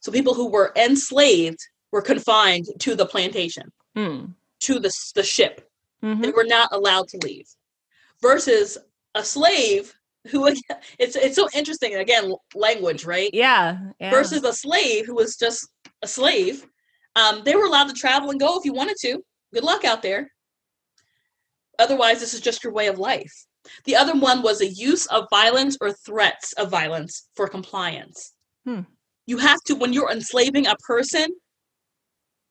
So people who were enslaved were confined to the plantation, mm. to the, the ship. Mm-hmm. They were not allowed to leave. Versus a slave who, it's it's so interesting, again, language, right? Yeah. yeah. Versus a slave who was just a slave. Um, they were allowed to travel and go if you wanted to. Good luck out there. Otherwise, this is just your way of life. The other one was a use of violence or threats of violence for compliance. Hmm. You have to, when you're enslaving a person,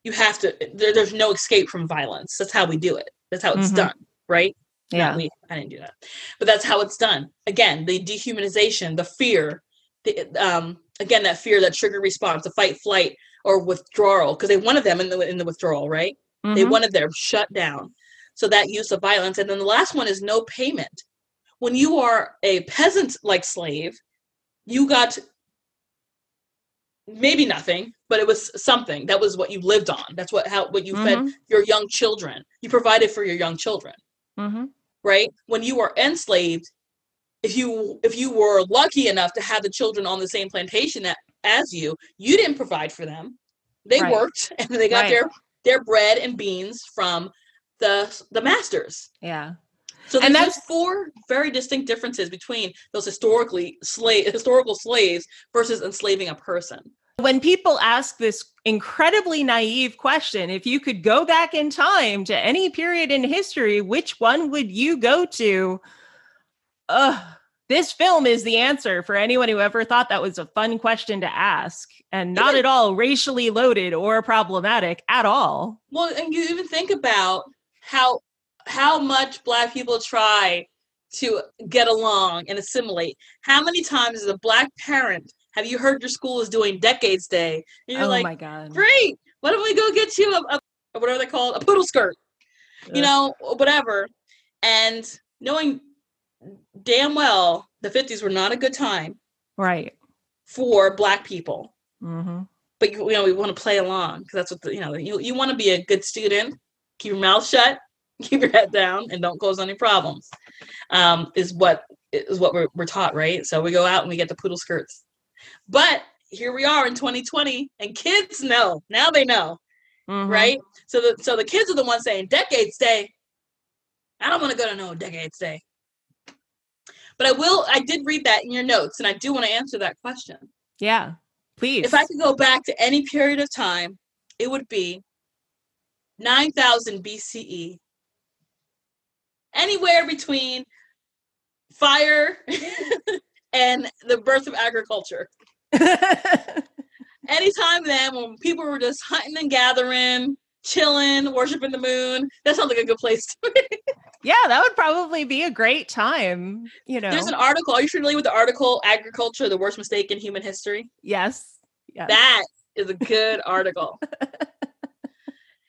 you have to, there, there's no escape from violence. That's how we do it. That's how it's mm-hmm. done, right? Yeah. Not we, I didn't do that. But that's how it's done. Again, the dehumanization, the fear, the, um, again, that fear, that trigger response, the fight, flight, or withdrawal, because they wanted them in the, in the withdrawal, right? Mm-hmm. They wanted their shut down. So that use of violence. And then the last one is no payment. When you are a peasant-like slave, you got maybe nothing, but it was something. That was what you lived on. That's what how what you mm-hmm. fed your young children. You provided for your young children, mm-hmm. right? When you were enslaved, if you if you were lucky enough to have the children on the same plantation that, as you, you didn't provide for them. They right. worked, and they got right. their their bread and beans from the the masters. Yeah. So there's and that's four very distinct differences between those historically slave historical slaves versus enslaving a person. When people ask this incredibly naive question, if you could go back in time to any period in history, which one would you go to? Uh, this film is the answer for anyone who ever thought that was a fun question to ask, and not even, at all racially loaded or problematic at all. Well, and you even think about how how much Black people try to get along and assimilate. How many times as a Black parent have you heard your school is doing Decades Day? And you're oh like, my God. Great, why don't we go get you a, a whatever they call it, a poodle skirt, Ugh. you know, whatever. And knowing damn well the fifties were not a good time right. for Black people. Mm-hmm. But, you know, we want to play along because that's what, the, you know, you, you want to be a good student, keep your mouth shut, keep your head down, and don't cause any problems, um, is what is what we're, we're taught, right? So we go out and we get the poodle skirts. But here we are in twenty twenty, and kids know. Now they know, mm-hmm. right? So the, so the kids are the ones saying, Decades Day. I don't want to go to no Decades Day. But I will, I did read that in your notes, and I do want to answer that question. Yeah, please. If I could go back to any period of time, it would be nine thousand B C E. Anywhere between fire and the birth of agriculture. Anytime then, when people were just hunting and gathering, chilling, worshiping the moon, that sounds like a good place to be. Yeah, that would probably be a great time. You know, there's an article. Are you familiar with the article "Agriculture: The Worst Mistake in Human History"? Yes, yes. That is a good article.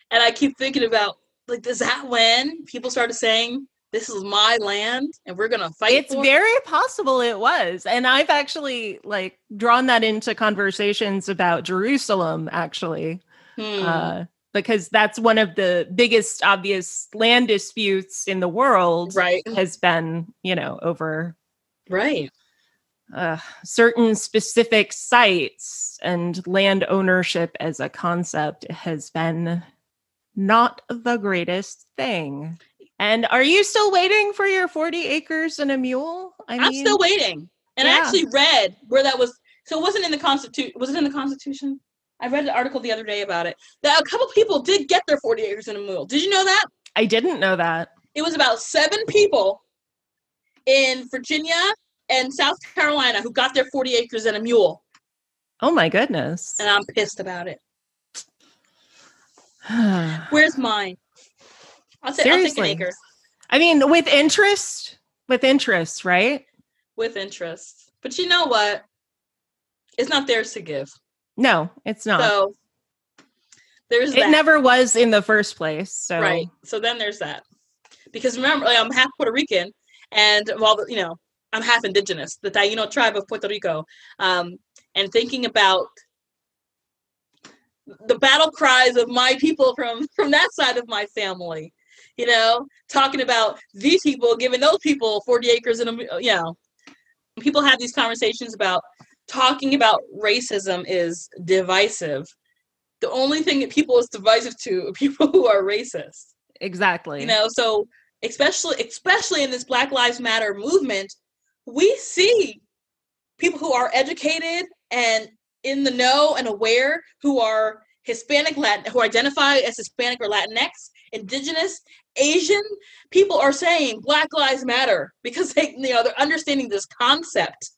And I keep thinking about, like, is that when people started saying, "This is my land, and we're going to fight"? It's for very it. possible it was. And I've actually, like, drawn that into conversations about Jerusalem, actually, hmm. uh, because that's one of the biggest obvious land disputes in the world, right? Has been, you know, over right uh, certain specific sites, and land ownership as a concept has been not the greatest thing. And are you still waiting for your forty acres and a mule? I I'm mean, still waiting. And yeah. I actually read where that was. So it wasn't in the Constitution. Was it in the Constitution? I read an article the other day about it. That a couple people did get their forty acres and a mule. Did you know that? I didn't know that. It was about seven people in Virginia and South Carolina who got their forty acres and a mule. Oh my goodness. And I'm pissed about it. Where's mine? I'll say, Seriously. I'll take an acre. I mean, with interest, with interest, right? With interest. But you know what? It's not theirs to give. No, it's not. So there's it that. Never was in the first place. So. Right. So then there's that. Because remember, like, I'm half Puerto Rican and well, you know, I'm half indigenous, the Taino tribe of Puerto Rico. Um, and thinking about the battle cries of my people from, from that side of my family, you know, talking about these people, giving those people forty acres and, you know, people have these conversations about talking about racism is divisive. The only thing that people is divisive to are people who are racist. Exactly. You know, so especially, especially in this Black Lives Matter movement, we see people who are educated and in the know and aware, who are Hispanic, Latin, who identify as Hispanic or Latinx, indigenous, Asian, people are saying Black Lives Matter because they, you know, they're understanding this concept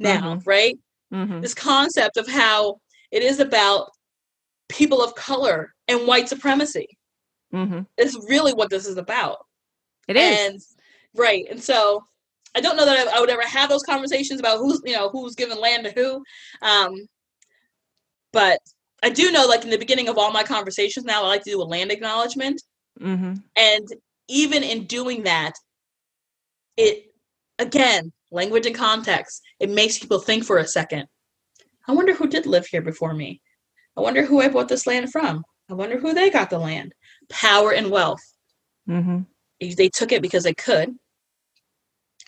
now, mm-hmm. right? Mm-hmm. This concept of how it is about people of color and white supremacy. Mm-hmm. It's really what this is about. It is. And, right. And so I don't know that I, I would ever have those conversations about who's, you know, who's giving land to who. Um, But I do know, like, in the beginning of all my conversations now, I like to do a land acknowledgement. Mm-hmm. And even in doing that, it, again, language and context, it makes people think for a second. I wonder who did live here before me. I wonder who I bought this land from. I wonder who they got the land. Power and wealth. Mm-hmm. They took it because they could,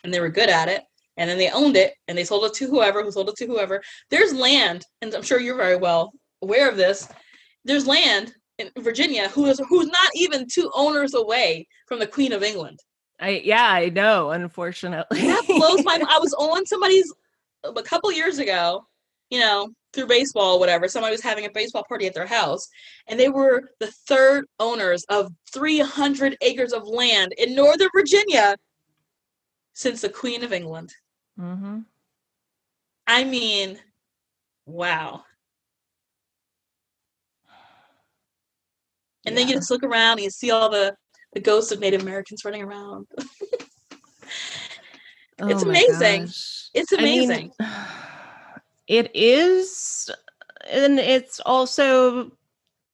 and they were good at it. And then they owned it and they sold it to whoever, who sold it to whoever. There's land, and I'm sure you're very well aware of this. There's land in Virginia who is who's not even two owners away from the Queen of England. I yeah, I know, unfortunately. That blows my mind. I was on somebody's a couple years ago, you know, through baseball, whatever. Somebody was having a baseball party at their house, and they were the third owners of three hundred acres of land in Northern Virginia since the Queen of England. Mm-hmm. I mean, wow. And yeah. Then you just look around and you see all the, the ghosts of Native Americans running around. oh it's amazing. Gosh. It's amazing. I mean, it is. And it's also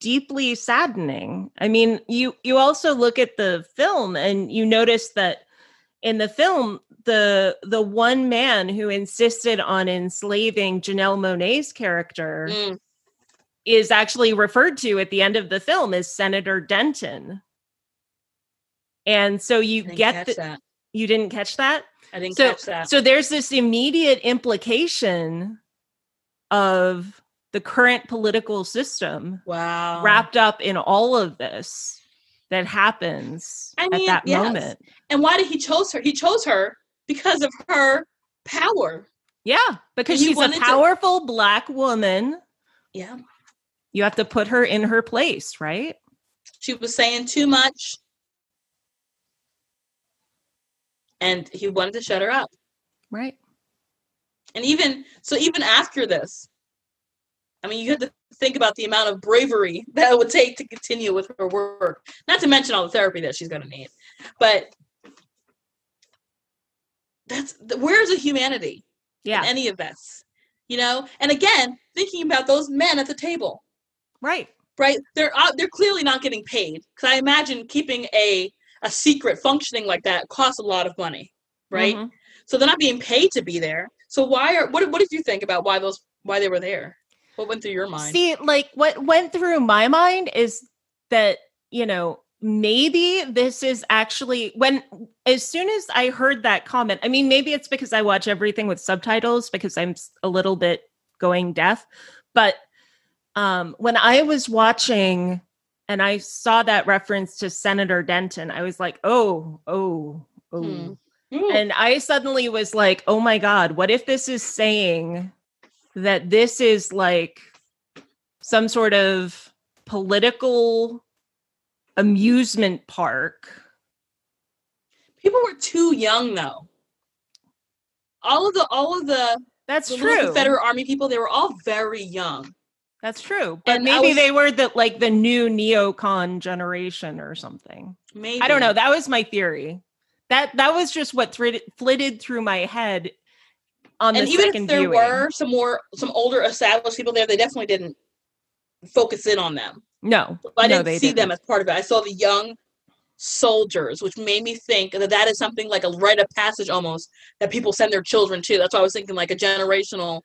deeply saddening. I mean, you, you also look at the film and you notice that in the film, the the one man who insisted on enslaving Janelle Monáe's character mm. is actually referred to at the end of the film as Senator Denton. And so you get the, that. You didn't catch that? I didn't so, catch that. So there's this immediate implication of the current political system wow. wrapped up in all of this. That happens I mean, at that yes. moment. And why did he chose her? He chose her because of her power. Yeah, because she's a powerful to... Black woman. Yeah. You have to put her in her place, right? She was saying too much. And he wanted to shut her up. Right. And even, so even after this, I mean, you have to think about the amount of bravery that it would take to continue with her work, not to mention all the therapy that she's going to need. But that's where's the humanity yeah. in any of this, you know? And again, thinking about those men at the table, right? Right? They're they're clearly not getting paid, because I imagine keeping a a secret functioning like that costs a lot of money, right? Mm-hmm. So they're not being paid to be there. So why are what what did you think about why those why they were there? What went through your mind? See, like what went through my mind is that, you know, maybe this is actually when, as soon as I heard that comment, I mean, maybe it's because I watch everything with subtitles because I'm a little bit going deaf. But um, when I was watching And I saw that reference to Senator Denton. I was like, oh, oh, oh. Hmm. And I suddenly was like, oh my God, what if this is saying that this is like some sort of political amusement park? People were too young though. All of the, all of the, that's the true. Confederate Army people, they were all very young. That's true. But and maybe was, they were the, like the new neocon generation or something. Maybe. I don't know. That was my theory. That that was just what thrid- flitted through my head on the second viewing. And even if there were some more, some older established people there, they definitely didn't focus in on them. No. I didn't see them as part of it. I saw the young soldiers, which made me think that that is something like a rite of passage almost that people send their children to. That's why I was thinking like a generational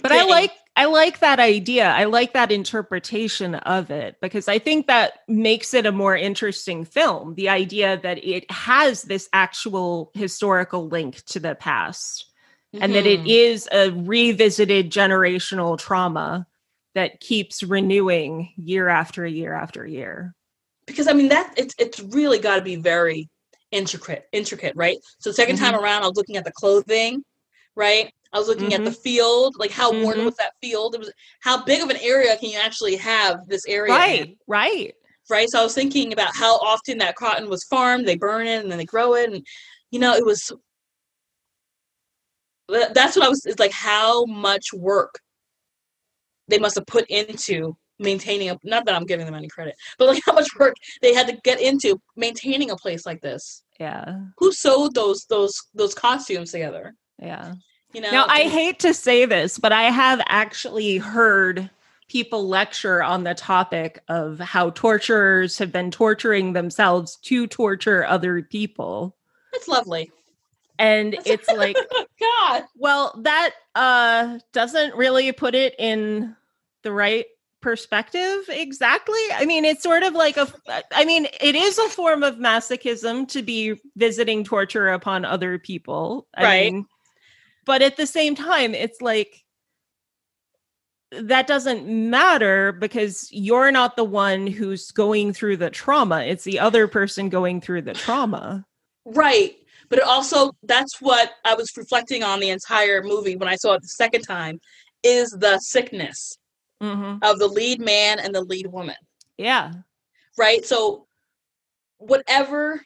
But thing. I like I like that idea. I like that interpretation of it because I think that makes it a more interesting film. The idea that it has this actual historical link to the past mm-hmm. and that it is a revisited generational trauma that keeps renewing year after year after year. Because I mean, that it's it's really got to be very intricate, intricate, right? So the second mm-hmm. time around, I was looking at the clothing, right? I was looking mm-hmm. at the field, like how mm-hmm. worn was that field? It was how big of an area can you actually have this area? Right, in? right, right. So I was thinking about how often that cotton was farmed. They burn it and then they grow it, and you know, it was. That's what I was. It's like how much work they must have put into maintaining. A, not that I'm giving them any credit, but like how much work they had to get into maintaining a place like this. Yeah. Who sewed those those those costumes together? Yeah. You know, now, I hate to say this, but I have actually heard people lecture on the topic of how torturers have been torturing themselves to torture other people. That's lovely. And That's it's like, God, well, that uh, doesn't really put it in the right perspective exactly. I mean, it's sort of like a, I mean, it is a form of masochism to be visiting torture upon other people. I right. mean, But at the same time, it's like, that doesn't matter because you're not the one who's going through the trauma. It's the other person going through the trauma. Right. But it also, that's what I was reflecting on the entire movie when I saw it the second time, is the sickness mm-hmm. of the lead man and the lead woman. Yeah. Right? So whatever...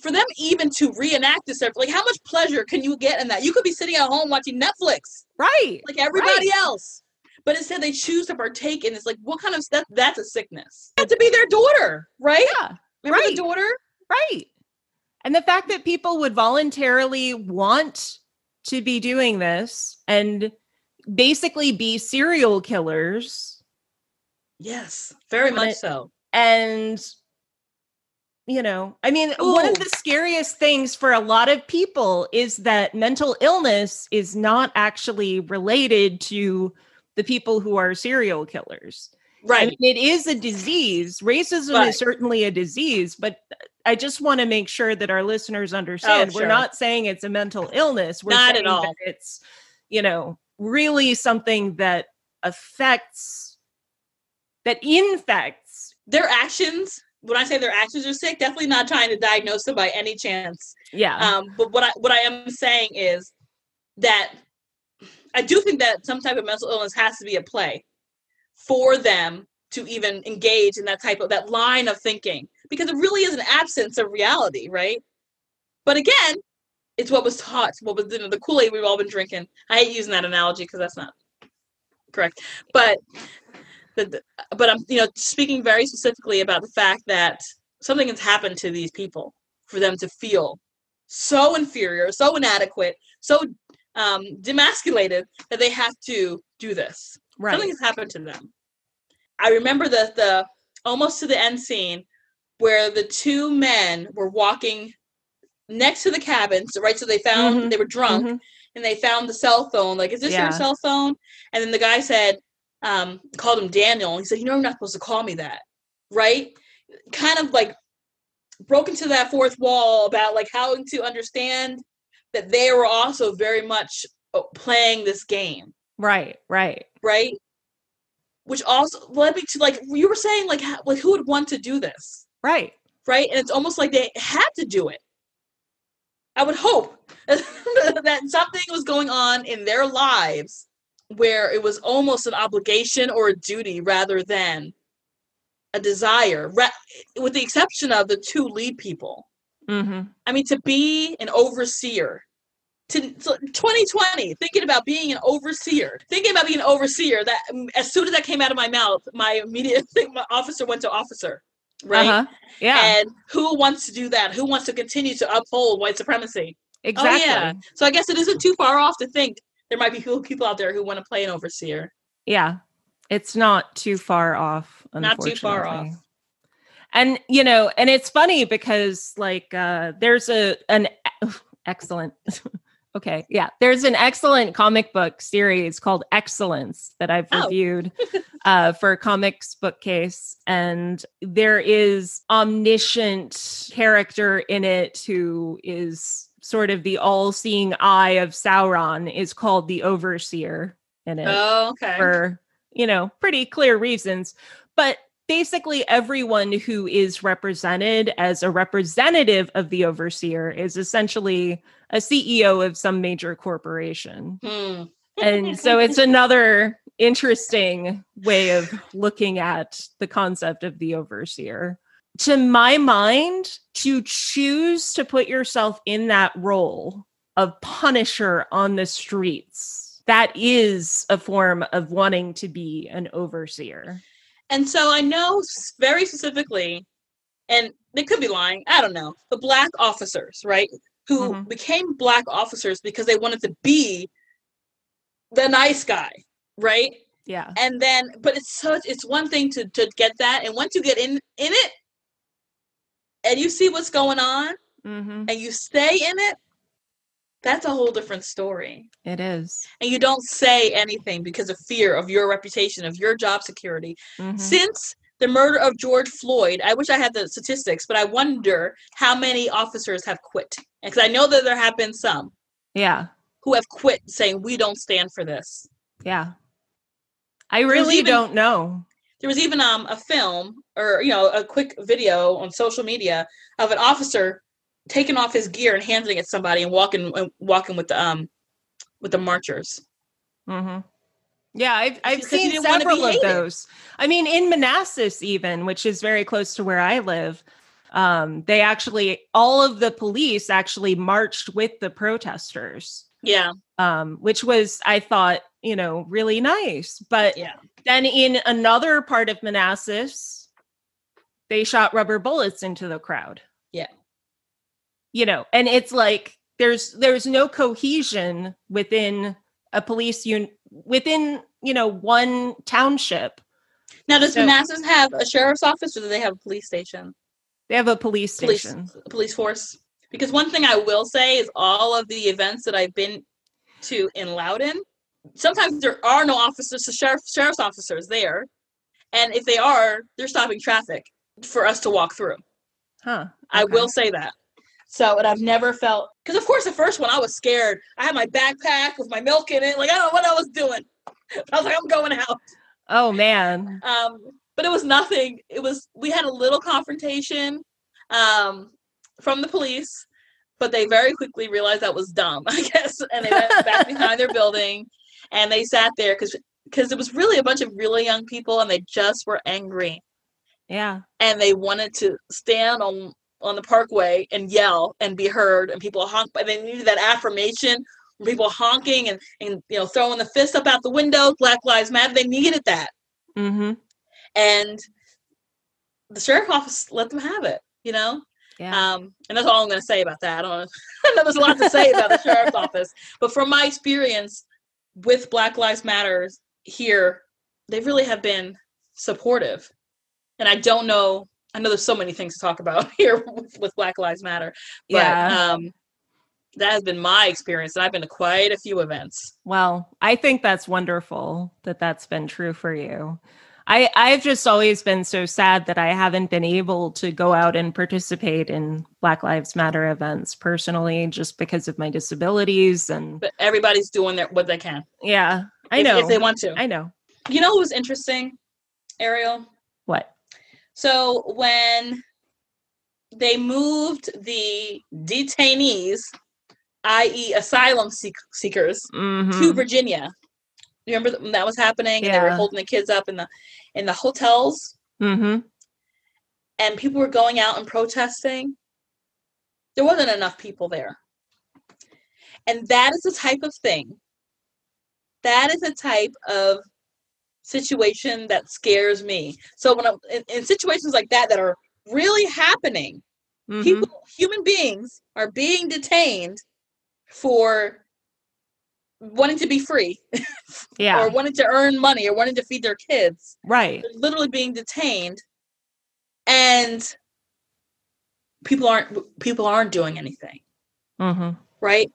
For them even to reenact this, like how much pleasure can you get in that? You could be sitting at home watching Netflix, right? Like everybody right. else, but instead they choose to partake in this. Like, what kind of stuff? That's a sickness. Had to be their daughter, right? Yeah, remember right. the daughter, right? And the fact that people would voluntarily want to be doing this and basically be serial killers. Yes, very much so. And. You know, I mean, Ooh. one of the scariest things for a lot of people is that mental illness is not actually related to the people who are serial killers. Right. I mean, it is a disease. Racism right. is certainly a disease, but I just want to make sure that our listeners understand oh, sure. we're not saying it's a mental illness. We're not saying at all. That it's, you know, really something that affects, that infects their actions. When I say their actions are sick, definitely not trying to diagnose them by any chance. Yeah. Um, but what I what I am saying is that I do think that some type of mental illness has to be at play for them to even engage in that type of that line of thinking, because it really is an absence of reality, right? But again, it's what was taught, what was you know, the Kool-Aid we've all been drinking. I hate using that analogy because that's not correct, but. But, but I'm, you know, speaking very specifically about the fact that something has happened to these people for them to feel so inferior, so inadequate, so um, demasculated that they have to do this. Right. Something has happened to them. I remember the the almost to the end scene where the two men were walking next to the cabins, right? So they found mm-hmm. they were drunk mm-hmm. and they found the cell phone. Like, is this yeah. your cell phone? And then the guy said. Um, called him Daniel, and he said, you know, you're not supposed to call me that, right? Kind of like broke into that fourth wall about like how to understand that they were also very much playing this game. Right, right. Right? which also led me to, like, you were saying, like, how, like, who would want to do this? Right. Right. And it's almost like they had to do it. I would hope that something was going on in their lives where it was almost an obligation or a duty rather than a desire, re- with the exception of the two lead people. Mm-hmm. I mean, to be an overseer, to, to twenty twenty, thinking about being an overseer, thinking about being an overseer, that as soon as that came out of my mouth, my immediate thing, my officer went to officer. Right. Uh-huh. Yeah. And who wants to do that? Who wants to continue to uphold white supremacy? Exactly. Oh, yeah. So I guess it isn't too far off to think there might be people out there who want to play an overseer. Yeah. It's not too far off. Not too far off. And, you know, and it's funny because, like, uh, there's a, an excellent, okay. Yeah. There's an excellent comic book series called Excellence that I've oh. reviewed uh, for Comics Bookcase. And there is omniscient character in it who is sort of the all-seeing eye of Sauron, is called the Overseer in it. Oh, okay. For, you know, pretty clear reasons. But basically everyone who is represented as a representative of the overseer is essentially a C E O of some major corporation. Hmm. And so it's another interesting way of looking at the concept of the overseer. To my mind, to choose to put yourself in that role of punisher on the streets, that is a form of wanting to be an overseer. And so I know very specifically, and they could be lying, I don't know, the Black officers, right, who mm-hmm. became Black officers because they wanted to be the nice guy, right? Yeah. And then, but it's such, it's one thing to, to get that, and once you get in, in it, and you see what's going on, mm-hmm. and you stay in it, that's a whole different story. It is. And you don't say anything because of fear of your reputation, of your job security. Mm-hmm. Since the murder of George Floyd, I wish I had the statistics, but I wonder how many officers have quit. Because I know that there have been some. Yeah. Who have quit, saying, we don't stand for this. Yeah. I really even, don't know. There was even um, a film or, you know, a quick video on social media of an officer taking off his gear and handing it to somebody and walking and walking with the um with the marchers. Mm-hmm. Yeah, I've I've seen several of those. I mean, in Manassas even, which is very close to where I live, um, they actually, all of the police actually marched with the protesters. Yeah. Um, which was, I thought, you know, really nice. But yeah. Then in another part of Manassas, they shot rubber bullets into the crowd. Yeah. You know, and it's like there's there's no cohesion within a police unit, within, you know, one township. Now, does so, Manassas have a sheriff's office, or do they have a police station? They have a police station. Police, police force. Because one thing I will say is all of the events that I've been to in Loudoun, sometimes there are no officers, so sheriff, sheriff's officers there. And if they are, they're stopping traffic for us to walk through. Huh. Okay. I will say that. So, and I've never felt, because of course the first one I was scared. I had my backpack with my milk in it. Like, I don't know what I was doing. I was like, I'm going out. Oh man. Um, but it was nothing. It was, we had a little confrontation um, from the police, but they very quickly realized that was dumb, I guess. And they went back behind their building and they sat there because, because it was really a bunch of really young people and they just were angry. Yeah. And they wanted to stand on, on the parkway and yell and be heard, and people honk, but they needed that affirmation, people honking and, and, you know, throwing the fist up out the window, Black Lives Matter. They needed that. Mm-hmm. And the sheriff's office let them have it, you know? Yeah. Um, and that's all I'm going to say about that. I don't know. I know there's a lot to say about the sheriff's office, but from my experience with Black Lives Matter here, they really have been supportive. And I don't know, I know there's so many things to talk about here with, with Black Lives Matter, but yeah. um, that has been my experience. And I've been to quite a few events. Well, I think that's wonderful that that's been true for you. I, I've just always been so sad that I haven't been able to go out and participate in Black Lives Matter events personally, just because of my disabilities. And but everybody's doing their, what they can. Yeah, I if, know. If they want to. I know. You know who's interesting, Ariel? What? So when they moved the detainees, that is asylum seek- seekers, mm-hmm. to Virginia, you remember when that was happening? Yeah. And they were holding the kids up in the in the hotels. Mm-hmm. And people were going out and protesting. There wasn't enough people there. And that is the type of thing. That is the type of situation that scares me. So when I'm, in, in situations like that, that are really happening, mm-hmm. people, human beings are being detained for wanting to be free, yeah, or wanting to earn money or wanting to feed their kids. Right. They're literally being detained. And people aren't people aren't doing anything, mm-hmm. right?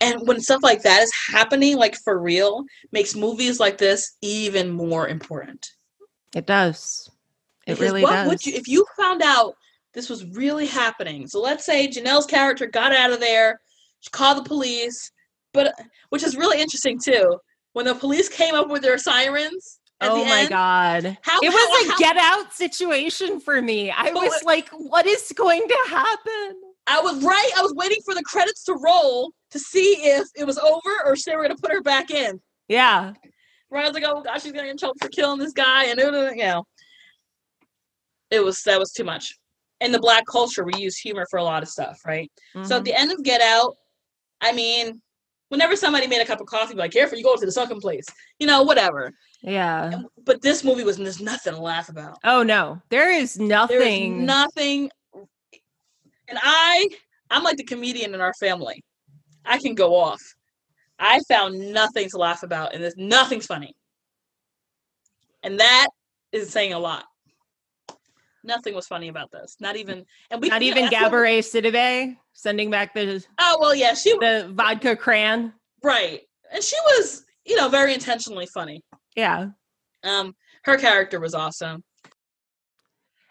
And when stuff like that is happening, like for real, makes movies like this even more important. It does. It because really what does. Would you, if you found out this was really happening? So let's say Janelle's character got out of there, she called the police, but which is really interesting too. When the police came up with their sirens. At oh my end. God. How, it how, was a how, get out situation for me. I was it, like, what is going to happen? I was right. I was waiting for the credits to roll to see if it was over or if they were going to put her back in. Yeah. Right. I was like, oh gosh, she's going to get in trouble for killing this guy. And it, you know, it was, that was too much. In the Black culture, we use humor for a lot of stuff. Right. Mm-hmm. So at the end of Get Out, I mean, whenever somebody made a cup of coffee, be like, careful, you go to the sunken place, you know, whatever. Yeah. But this movie was, there's nothing to laugh about. Oh no, there is nothing. There is nothing. And I, I'm like the comedian in our family. I can go off. I found nothing to laugh about and there's nothing's funny. And that is saying a lot. Nothing was funny about this. Not even, and we not even Gabourey Sidibe sending back the oh well yeah she the vodka crayon, right? And she was, you know, very intentionally funny. Yeah, um, her character was awesome.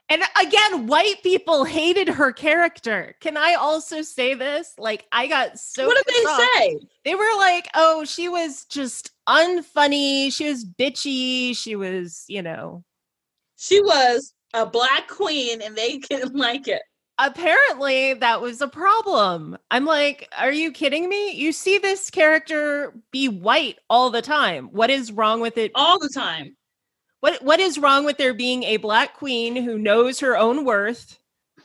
And again, white people hated her character. Can I also say this? Like, I got so what did they off. say? They were like, "Oh, she was just unfunny. She was bitchy. She was, you know, she was." A black queen and they didn't like it. Apparently that was a problem. I'm like, are you kidding me? You see this character be white all the time. What is wrong with it? All the time. What What is wrong with there being a black queen who knows her own worth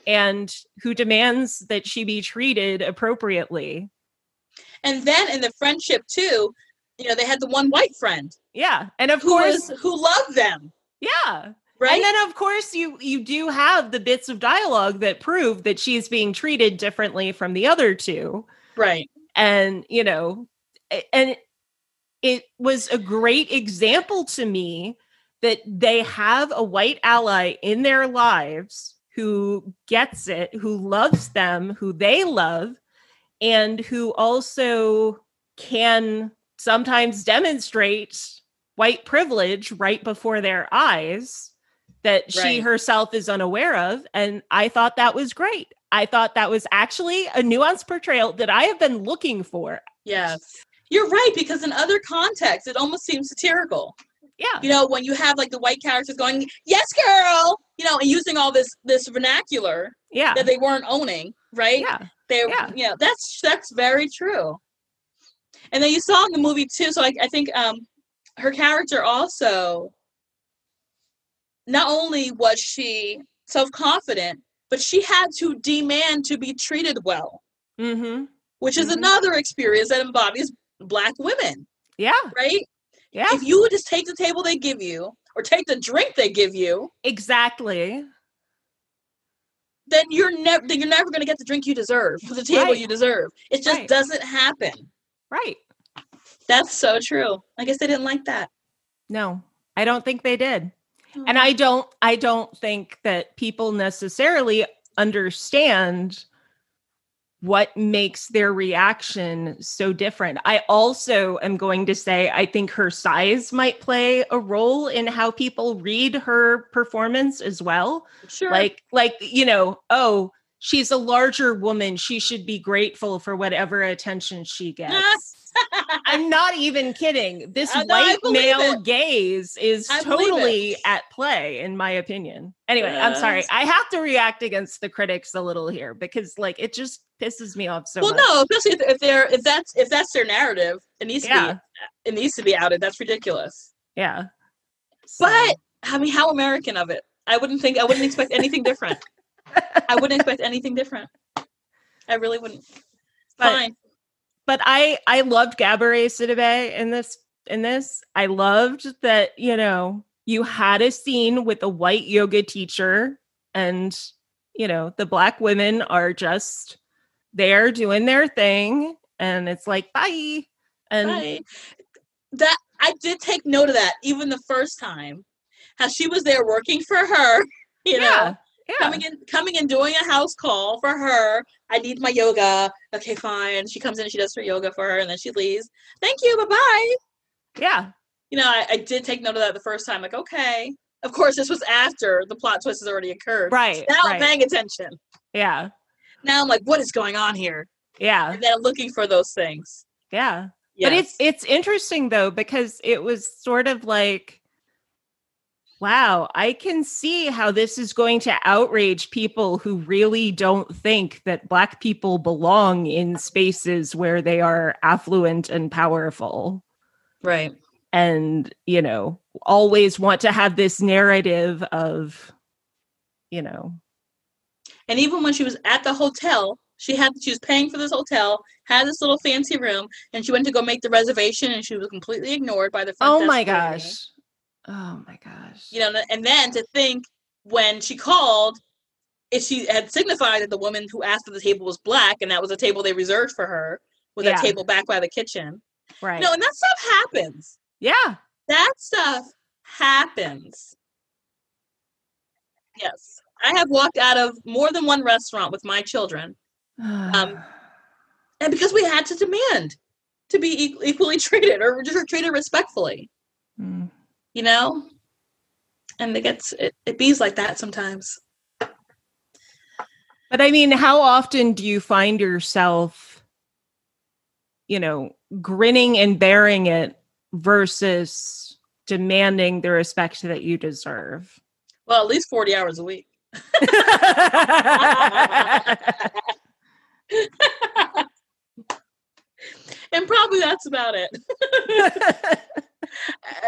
and who demands that she be treated appropriately? And then in the friendship too, you know, they had the one white friend. Yeah. And of who course, was, who loved them. Yeah. Right? And then, of course, you you do have the bits of dialogue that prove that she's being treated differently from the other two. Right. And, you know, and it was a great example to me that they have a white ally in their lives who gets it, who loves them, who they love, and who also can sometimes demonstrate white privilege right before their eyes. That she right. herself is unaware of. And I thought that was great. I thought that was actually a nuanced portrayal that I have been looking for. Yes. You're right, because in other contexts, it almost seems satirical. Yeah. You know, when you have like the white characters going, yes, girl, you know, and using all this this vernacular yeah. that they weren't owning, right? Yeah. They, yeah. You know, that's, that's very true. And then you saw in the movie too, so I, I think um, her character also... Not only was she self-confident, but she had to demand to be treated well, mm-hmm. which is mm-hmm. another experience that embodies Black women. Yeah. Right? Yeah. If you would just take the table they give you or take the drink they give you. Exactly. Then you're, ne- then you're never going to get the drink you deserve for the table right. you deserve. It just right. doesn't happen. Right. That's so true. I guess they didn't like that. No, I don't think they did. And I don't, I don't think that people necessarily understand what makes their reaction so different. I also am going to say, I think her size might play a role in how people read her performance as well. Sure. Like, like, you know, oh, she's a larger woman. She should be grateful for whatever attention she gets. I'm not even kidding. This uh, white no, male it. gaze is I totally at play, in my opinion. Anyway, uh, I'm sorry. I have to react against the critics a little here because, like, it just pisses me off so well, much. Well, no, especially if they're if that's if that's their narrative, it needs to yeah. be it needs to be outed. That's ridiculous. Yeah, so. But I mean, how American of it? I wouldn't think. I wouldn't expect anything different. I wouldn't expect anything different. I really wouldn't. But, Fine. But I, I loved Gabourey Sidibe in this, in this. I loved that, you know, you had a scene with a white yoga teacher and, you know, the black women are just there doing their thing. And it's like, bye. And bye. That I did take note of that even the first time, how she was there working for her, you yeah. know. Yeah. Coming in, coming in, doing a house call for her. I need my yoga. Okay, fine. She comes in and she does her yoga for her, and then she leaves. Thank you. Bye bye. Yeah. You know, I, I did take note of that the first time. Like, okay. Of course, this was after the plot twist has already occurred. Right. Now right. I'm paying attention. Yeah. Now I'm like, what is going on here? Yeah. And then I'm looking for those things. Yeah. Yes. But it's it's interesting though, because it was sort of like, wow, I can see how this is going to outrage people who really don't think that Black people belong in spaces where they are affluent and powerful. Right. And, you know, always want to have this narrative of, you know. And even when she was at the hotel, she had she was paying for this hotel, had this little fancy room, and she went to go make the reservation and she was completely ignored by the front desk. Oh my gosh. Oh my gosh. You know, and then to think when she called, if she had signified that the woman who asked for the table was black and that was a table they reserved for her, with yeah. a table back by the kitchen. Right. No, and that stuff happens. Yeah. That stuff happens. Yes. I have walked out of more than one restaurant with my children. um, and because we had to demand to be e- equally treated or just treated respectfully. Mm. You know, and it gets it, it bees like that sometimes. But I mean, how often do you find yourself, you know, grinning and bearing it versus demanding the respect that you deserve? Well, at least forty hours a week. And probably that's about it.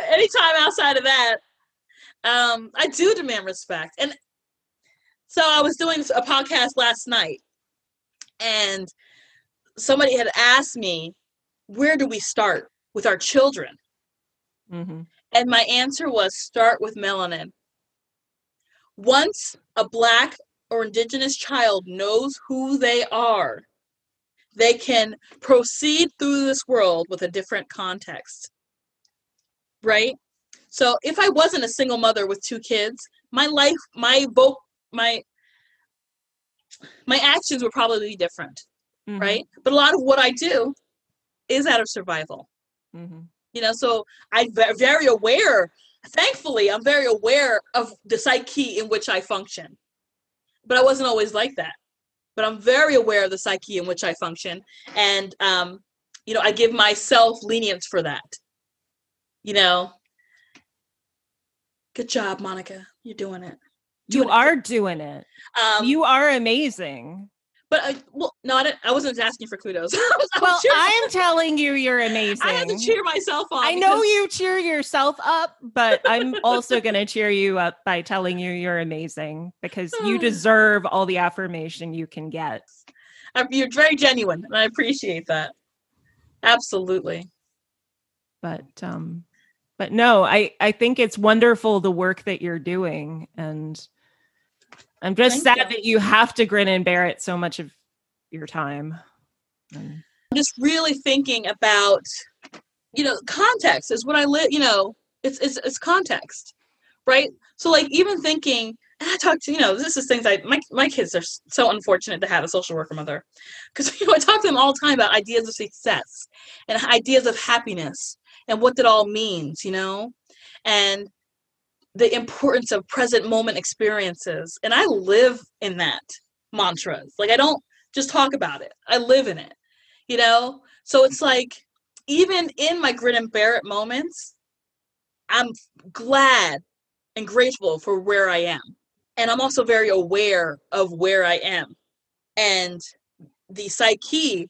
Anytime outside of that, um, I do demand respect. And so I was doing a podcast last night and somebody had asked me, where do we start with our children? Mm-hmm. And my answer was, start with melanin. Once a Black or Indigenous child knows who they are, they can proceed through this world with a different context. Right? So if I wasn't a single mother with two kids, my life, my vote, my, my actions would probably be different. Mm-hmm. Right? But a lot of what I do is out of survival. Mm-hmm. You know, so I'm very aware, thankfully, I'm very aware of the psyche in which I function, but I wasn't always like that, but I'm very aware of the psyche in which I function. And, um, you know, I give myself lenience for that. You know, good job, Monica. You're doing it. Doing you are it. doing it. Um, you are amazing. But I, well, no, I, didn't, I wasn't asking for kudos. I was, I well, I'm telling you, you're amazing. I have to cheer myself on. I because... know you cheer yourself up, but I'm also going to cheer you up by telling you you're amazing because you deserve all the affirmation you can get. I, you're very genuine, and I appreciate that. Absolutely. But um. But no, I, I think it's wonderful, the work that you're doing. And I'm just Thank sad you. that you have to grin and bear it so much of your time. I'm just really thinking about, you know, context is what I live, you know, it's, it's, it's context, right? So like even thinking, and I talk to, you know, this is things I, my, my kids are so unfortunate to have a social worker mother. Because, you know, I talk to them all the time about ideas of success and ideas of happiness. And what that all means, you know, and the importance of present moment experiences. And I live in that. mantras. Like, I don't just talk about it. I live in it, you know? So it's like, even in my grit and bear it moments, I'm glad and grateful for where I am. And I'm also very aware of where I am and the psyche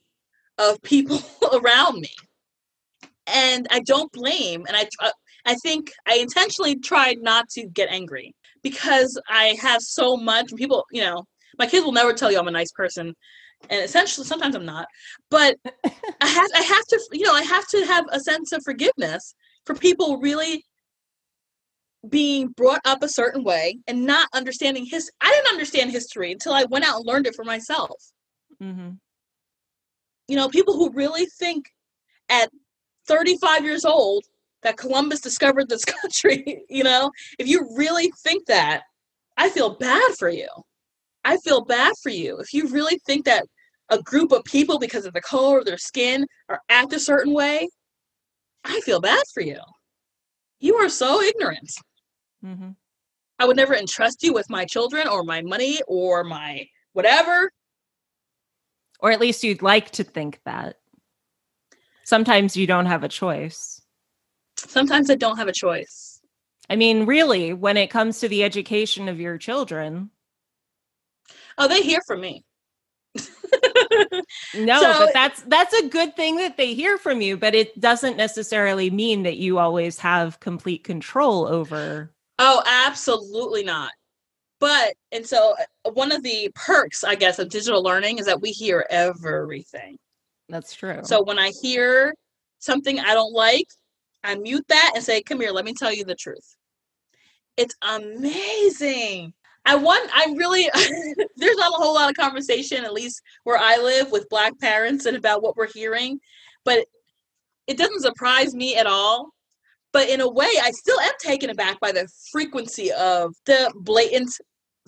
of people around me. And I don't blame. And I, I think I intentionally tried not to get angry because I have so much people, you know, my kids will never tell you I'm a nice person. And essentially, sometimes I'm not, but I have, I have to, you know, I have to have a sense of forgiveness for people really being brought up a certain way and not understanding his, I didn't understand history until I went out and learned it for myself. Mm-hmm. You know, people who really think at thirty-five years old that Columbus discovered this country, you know, if you really think that, I feel bad for you. I feel bad for you. If you really think that a group of people, because of the color of their skin, are act a certain way, I feel bad for you. You are so ignorant. Mm-hmm. I would never entrust you with my children or my money or my whatever. Or at least you'd like to think that. Sometimes you don't have a choice. Sometimes I don't have a choice. I mean, really, when it comes to the education of your children. Oh, they hear from me. No, so, but that's that's a good thing that they hear from you, but it doesn't necessarily mean that you always have complete control over. Oh, absolutely not. But, and so one of the perks, I guess, of digital learning is that we hear everything. That's true. So when I hear something I don't like, I mute that and say, come here, let me tell you the truth. It's amazing. I want, I'm really, there's not a whole lot of conversation, at least where I live, with Black parents and about what we're hearing, but it doesn't surprise me at all. But in a way, I still am taken aback by the frequency of the blatant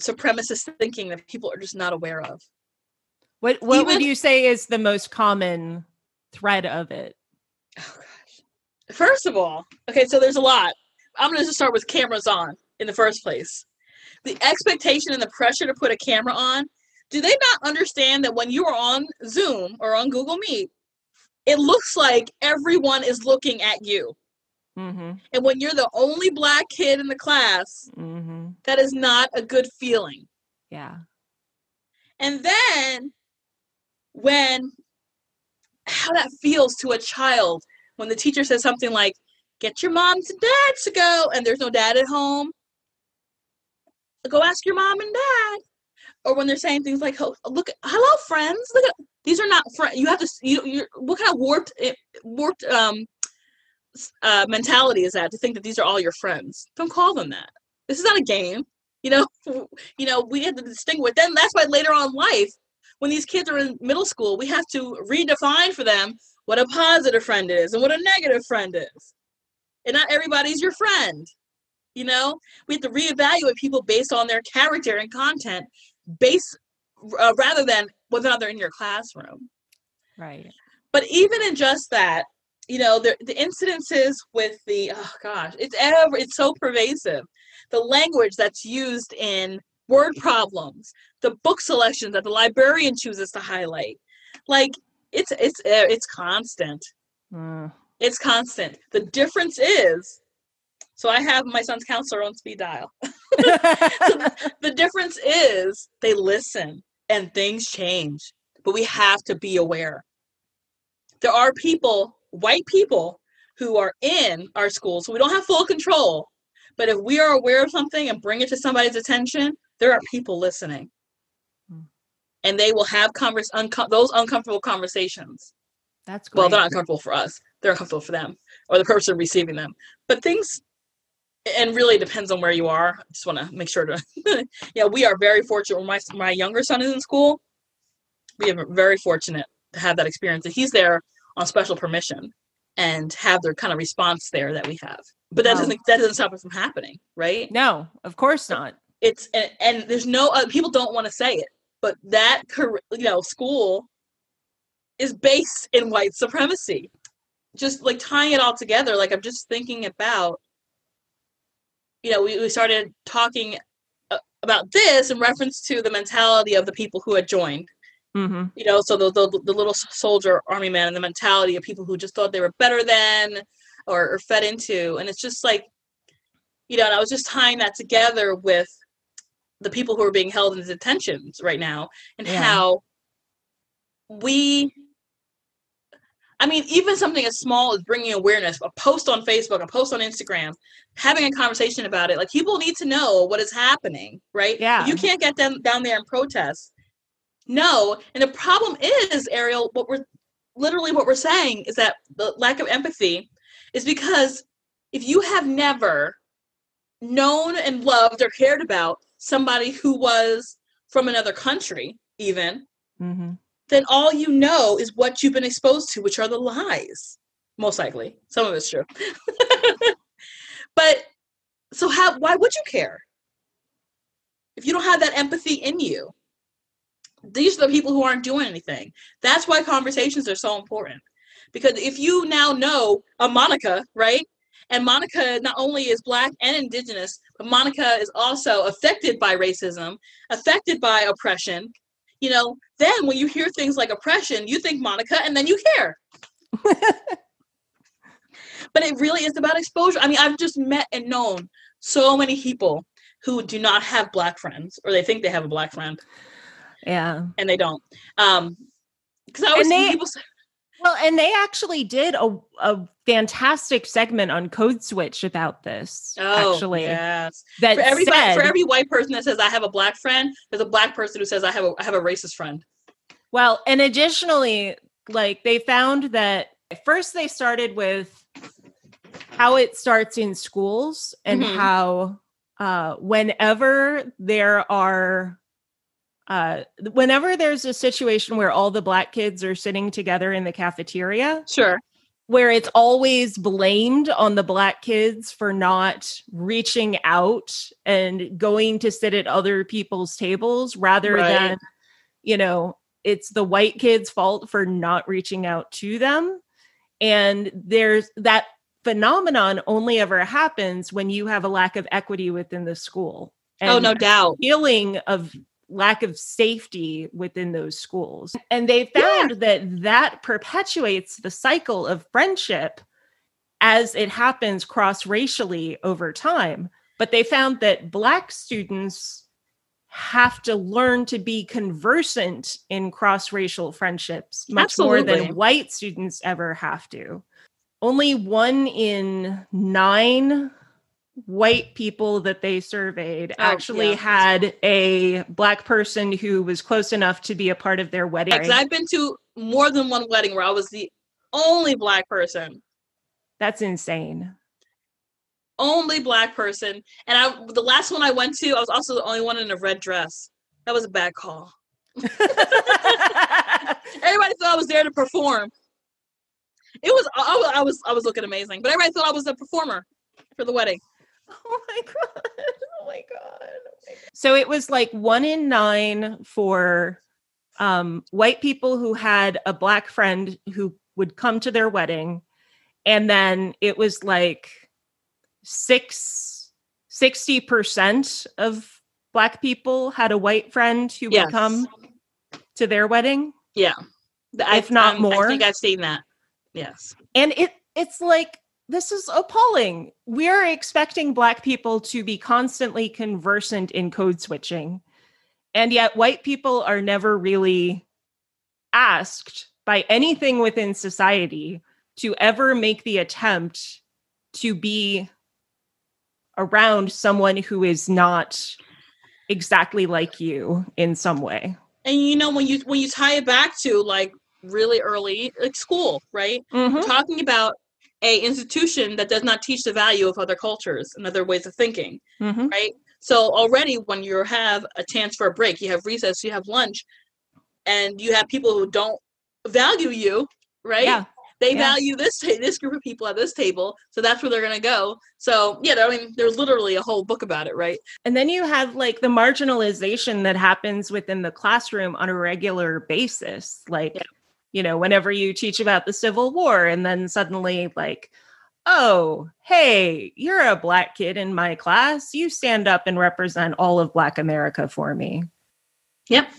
supremacist thinking that people are just not aware of. What what Even, would you say is the most common thread of it? Oh gosh. First of all, okay, so there's a lot. I'm going to just start with cameras on in the first place. The expectation and the pressure to put a camera on, do they not understand that when you are on Zoom or on Google Meet, it looks like everyone is looking at you. Mm-hmm. And when you're the only Black kid in the class, mm-hmm. that is not a good feeling. Yeah. And then when, how that feels to a child when the teacher says something like, get your moms and dads to go, and there's no dad at home. Go ask your mom and dad. Or when they're saying things like, oh, look, hello, friends. Look at, these are not friends. You have to, you, you're, what kind of warped, warped um, uh, mentality is that to think that these are all your friends? Don't call them that. This is not a game. You know, you know, we have to distinguish. Then that's why later on in life, when these kids are in middle school, we have to redefine for them what a positive friend is and what a negative friend is. And not everybody's your friend. You know, we have to reevaluate people based on their character and content, based uh, rather than whether or not they're in your classroom. Right. But even in just that, you know, the, the incidences with the, oh gosh, it's ever, it's so pervasive. The language that's used in word problems, the book selection that the librarian chooses to highlight, like it's it's uh, it's constant. Mm. It's constant. The difference is. So I have my son's counselor on speed dial. So the, the difference is they listen and things change, but we have to be aware. There are people, white people, who are in our schools, so we don't have full control. But if we are aware of something and bring it to somebody's attention, there are people listening. Hmm. And they will have converse, unco- those uncomfortable conversations. That's great. Well, they're not uncomfortable for us. They're uncomfortable for them or the person receiving them. But things... And really depends on where you are. I just want to make sure to, yeah, we are very fortunate. When my, my younger son is in school, we are very fortunate to have that experience. And he's there on special permission and have their kind of response there that we have. But that, wow. doesn't, that doesn't stop it from happening, right? No, of course not. It's And, and there's no, uh, people don't want to say it, but that, you know, school is based in white supremacy. Just like tying it all together, like I'm just thinking about, you know, we, we started talking about this in reference to the mentality of the people who had joined. Mm-hmm. You know, so the, the the little soldier army man and the mentality of people who just thought they were better than or, or fed into. And it's just like, you know, and I was just tying that together with the people who are being held in detentions right now and yeah. how we, I mean, even something as small as bringing awareness, a post on Facebook, a post on Instagram, having a conversation about it. Like, people need to know what is happening, right? Yeah. You can't get them down there and protest. No. And the problem is, Ariel, what we're literally what we're saying is that the lack of empathy is because if you have never known and loved or cared about somebody who was from another country, even, mm-hmm. then all you know is what you've been exposed to, which are the lies, most likely. Some of it's true. But so how, why would you care? If you don't have that empathy in you, these are the people who aren't doing anything. That's why conversations are so important. Because if you now know a Monica, right? And Monica not only is Black and Indigenous, but Monica is also affected by racism, affected by oppression. You know, then when you hear things like oppression, you think Monica, and then you care. But it really is about exposure. I mean, I've just met and known so many people who do not have Black friends, or they think they have a Black friend. Yeah. And they don't. Um, because I always see people say... Well, and they actually did a, a fantastic segment on Code Switch about this. Oh, actually, yes. That for everybody, said, for every white person that says I have a Black friend, there's a Black person who says I have a I have a racist friend. Well, and additionally, like they found that first they started with how it starts in schools and mm-hmm. how uh, whenever there are. Uh, whenever there's a situation where all the Black kids are sitting together in the cafeteria, sure, where it's always blamed on the Black kids for not reaching out and going to sit at other people's tables rather right. than, you know, it's the white kids' fault for not reaching out to them. And there's that phenomenon only ever happens when you have a lack of equity within the school. And oh, no doubt. Feeling of lack of safety within those schools. And they found yeah. that that perpetuates the cycle of friendship as it happens cross-racially over time. But they found that Black students have to learn to be conversant in cross-racial friendships much Absolutely. more than white students ever have to. Only one in nine white people that they surveyed oh, actually yeah. had a Black person who was close enough to be a part of their wedding. Because I've been to more than one wedding where I was the only Black person. That's insane. Only Black person. And I, the last one I went to, I was also the only one in a red dress. That was a bad call. Everybody thought I was there to perform. It was I, I was I was looking amazing, but everybody thought I was a performer for the wedding. Oh my God. Oh my God. Oh my God. So it was like one in nine for um, white people who had a Black friend who would come to their wedding. And then it was like six, sixty percent of Black people had a white friend who yes. would come to their wedding. Yeah. I, if not I'm, more. I think I've seen that. Yes. And it it's like, this is appalling. We're expecting Black people to be constantly conversant in code switching. And yet white people are never really asked by anything within society to ever make the attempt to be around someone who is not exactly like you in some way. And you know, when you when you tie it back to like really early like school, right? Mm-hmm. We're talking about a institution that does not teach the value of other cultures and other ways of thinking, mm-hmm. right? So already when you have a chance for a break, you have recess, you have lunch, and you have people who don't value you, right? Yeah. They yeah. value this this group of people at this table, so that's where they're going to go. So, yeah, I mean, there's literally a whole book about it, right? And then you have, like, the marginalization that happens within the classroom on a regular basis, like... Yeah. You know, whenever you teach about the Civil War and then suddenly like, oh, hey, you're a Black kid in my class. You stand up and represent all of Black America for me. Yep.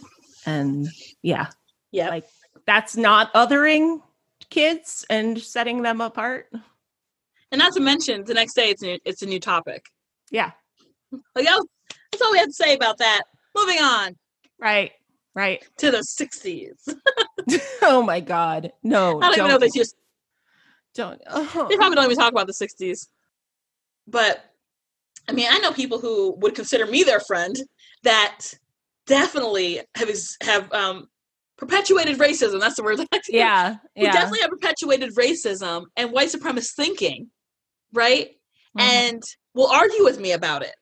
And yeah. Yeah. Like, that's not othering kids and setting them apart. And not to mention, the next day, it's new, it's a new topic. Yeah. Like, oh, that's all we have to say about that. Moving on. Right. Right. To the sixties. Oh, my God. No. I don't, don't even know they just... Don't... Oh. They probably don't even talk about the sixties. But, I mean, I know people who would consider me their friend that definitely have have um, perpetuated racism. That's the word. That I yeah. We yeah. definitely have perpetuated racism and white supremacist thinking, right? Mm-hmm. And will argue with me about it.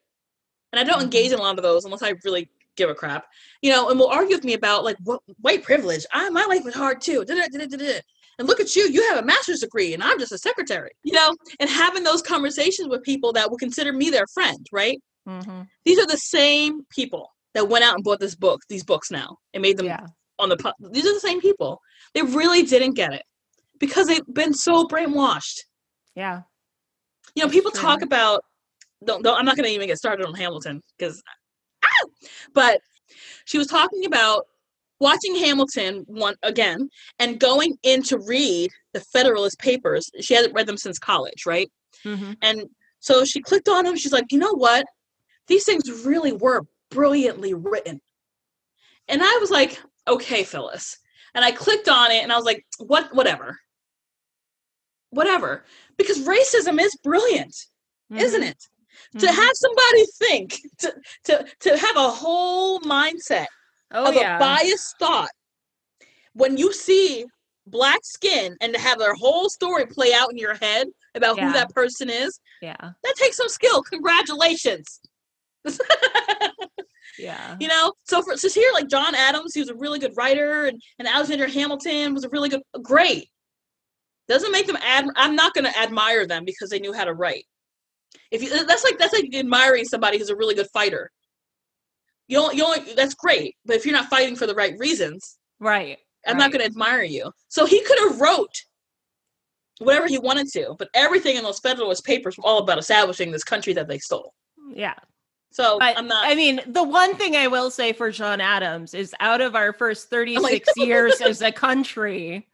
And I don't engage in a lot of those unless I really give a crap, you know, and will argue with me about like what, white privilege. I, my life was hard too. Da-da-da-da-da-da. And look at you, you have a master's degree and I'm just a secretary, you know, and having those conversations with people that will consider me their friend. Right. Mm-hmm. These are the same people that went out and bought this book, these books now and made them yeah. on the, these are the same people. They really didn't get it because they've been so brainwashed. Yeah. You know, people sure. talk about, don't, don't, I'm not going to even get started on Hamilton because but she was talking about watching Hamilton one again and going in to read the Federalist Papers. She hasn't read them since college, right? Mm-hmm. And so she clicked on them. She's like, you know what? These things really were brilliantly written. And I was like, okay, Phyllis. And I clicked on it and I was like, what, whatever. Whatever. Because racism is brilliant, mm-hmm. isn't it? To have somebody think, to to to have a whole mindset oh, of yeah. a biased thought. When you see Black skin and to have their whole story play out in your head about yeah. who that person is, yeah, that takes some skill. Congratulations. Yeah. You know, so for so here, like John Adams, he was a really good writer, and, and Alexander Hamilton was a really good, great. Doesn't make them, ad, I'm not going to admire them because they knew how to write. If you, that's like that's like admiring somebody who's a really good fighter. You don't, you don't, that's great, but if you're not fighting for the right reasons, right, I'm right. not going to admire you. So he could have wrote whatever he wanted to, but everything in those Federalist Papers were all about establishing this country that they stole. Yeah. So but, I'm not. I mean, the one thing I will say for John Adams is out of our first thirty-six like, years as a country,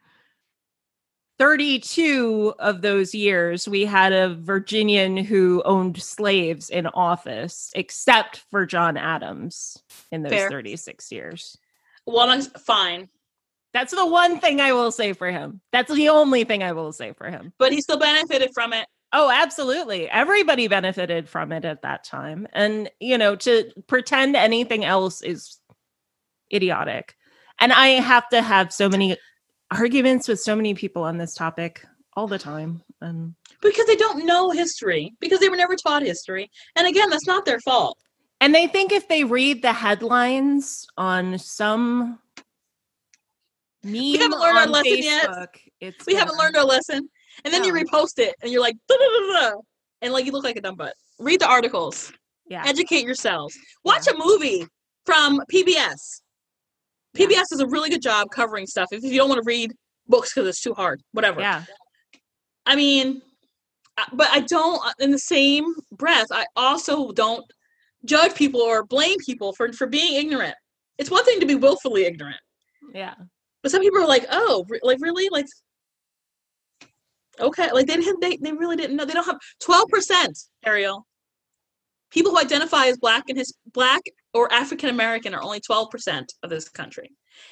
thirty-two of those years, we had a Virginian who owned slaves in office, except for John Adams in those Fair. thirty-six years. Well, I'm fine. That's the one thing I will say for him. That's the only thing I will say for him. But he still benefited from it. Oh, absolutely. Everybody benefited from it at that time. And, you know, to pretend anything else is idiotic. And I have to have so many... arguments with so many people on this topic all the time. Um, because they don't know history, because they were never taught history. And again, that's not their fault. And they think if they read the headlines on some meme we haven't learned on our lesson Facebook, yet. We haven't learned our lesson. And then yeah. you repost it and you're like, da, da, da, da. And like, you look like a dumb butt. Read the articles. Yeah. Educate yourselves. Watch yeah. a movie from P B S. P B S does a really good job covering stuff. If you don't want to read books because it's too hard, whatever. Yeah. I mean, but I don't, in the same breath, I also don't judge people or blame people for, for being ignorant. It's one thing to be willfully ignorant. Yeah. But some people are like, oh, re- like really? Like, okay. Like they didn't, they, they really didn't know. They don't have twelve percent, Ariel. People who identify as Black and his Black or African-American are only twelve percent of this country.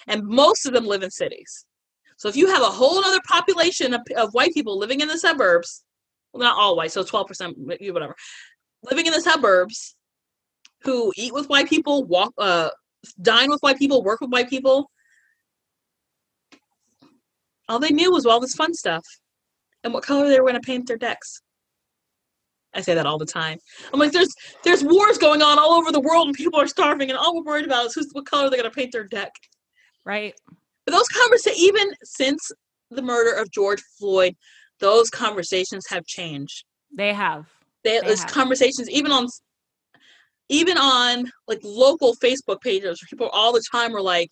And most of them live in cities. So if you have a whole other population of, of white people living in the suburbs, well, not all white, so twelve percent, whatever, living in the suburbs who eat with white people, walk, uh, dine with white people, work with white people, all they knew was all this fun stuff and what color they were going to paint their decks. I say that all the time. I'm like, there's there's wars going on all over the world and people are starving and all we're worried about is who's, what color they're going to paint their deck. Right. But those conversations, even since the murder of George Floyd, those conversations have changed. They have. They, they those have. Conversations, even on, even on like local Facebook pages, people all the time are like,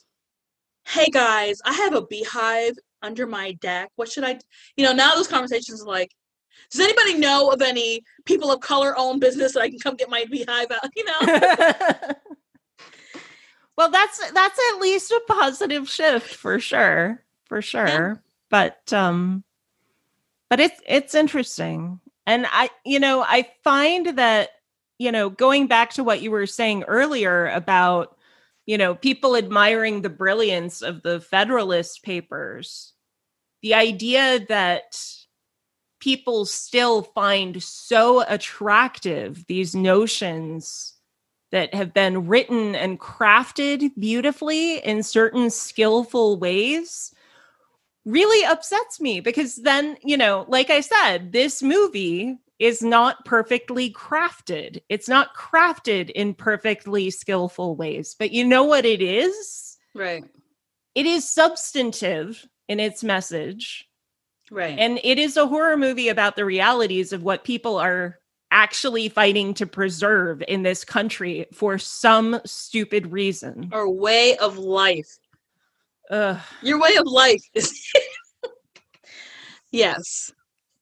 hey guys, I have a beehive under my deck. What should I, do? You know, now those conversations are like, Does anybody know of any people of color owned business that I can come get my beehive out? You know? Well, that's that's at least a positive shift for sure, for sure. Yeah. But um, but it's it's interesting, and I you know I find that you know going back to what you were saying earlier about you know people admiring the brilliance of the Federalist Papers, the idea that people still find so attractive these notions that have been written and crafted beautifully in certain skillful ways really upsets me, because then, you know, like I said, this movie is not perfectly crafted. It's not crafted in perfectly skillful ways, but you know what it is? Right. It is substantive in its message. Right. And it is a horror movie about the realities of what people are actually fighting to preserve in this country for some stupid reason. Our way of life. Ugh. Your way of life is. Yes.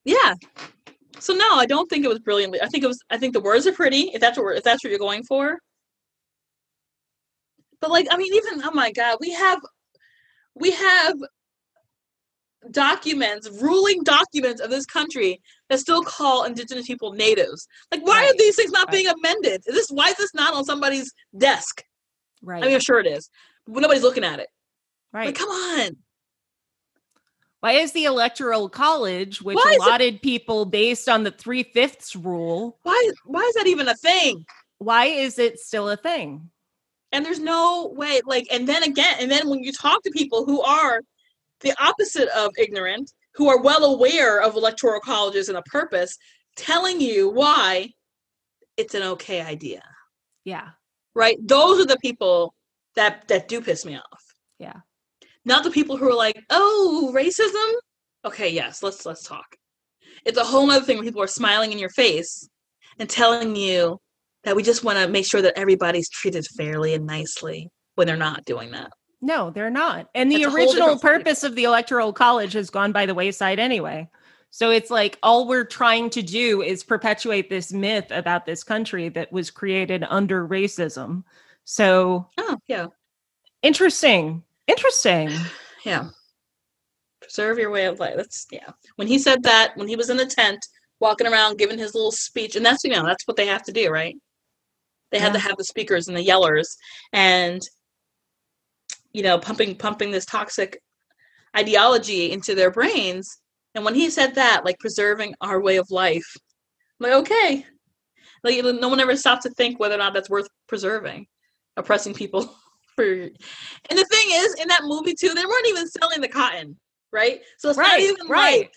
Yeah. So no, I don't think it was brilliantly. I think it was. I think the words are pretty. If that's what we're, if that's what you're going for. But like, I mean, even oh my God, we have, we have. documents, ruling documents of this country that still call indigenous people natives. Like, why right. are these things not right. being amended? Is this why is this not on somebody's desk? Right. I mean, I'm sure it is. But nobody's looking at it. Right. Like, come on. Why is the Electoral College, which allotted it, people based on the three-fifths rule? Why? Why is that even a thing? Why is it still a thing? And there's no way. Like, and then again, and then when you talk to people who are the opposite of ignorant, who are well aware of electoral colleges and a purpose, telling you why it's an okay idea. Yeah. Right? Those are the people that, that do piss me off. Yeah. Not the people who are like, oh, racism? Okay, yes, let's let's talk. It's a whole other thing when people are smiling in your face and telling you that we just want to make sure that everybody's treated fairly and nicely when they're not doing that. No, they're not. And the original purpose of the Electoral College has gone by the wayside anyway. So it's like all we're trying to do is perpetuate this myth about this country that was created under racism. So, oh, yeah. Interesting. Interesting. Yeah. Preserve your way of life. That's, yeah. When he said that, when he was in the tent, walking around, giving his little speech, and that's, you know, that's what they have to do, right? They yeah. have to have the speakers and the yellers. And you know, pumping pumping this toxic ideology into their brains. And when he said that, like, preserving our way of life, I'm like, okay. Like, no one ever stopped to think whether or not that's worth preserving, oppressing people. for. And the thing is, in that movie, too, they weren't even selling the cotton, right? So it's right, not even right. like...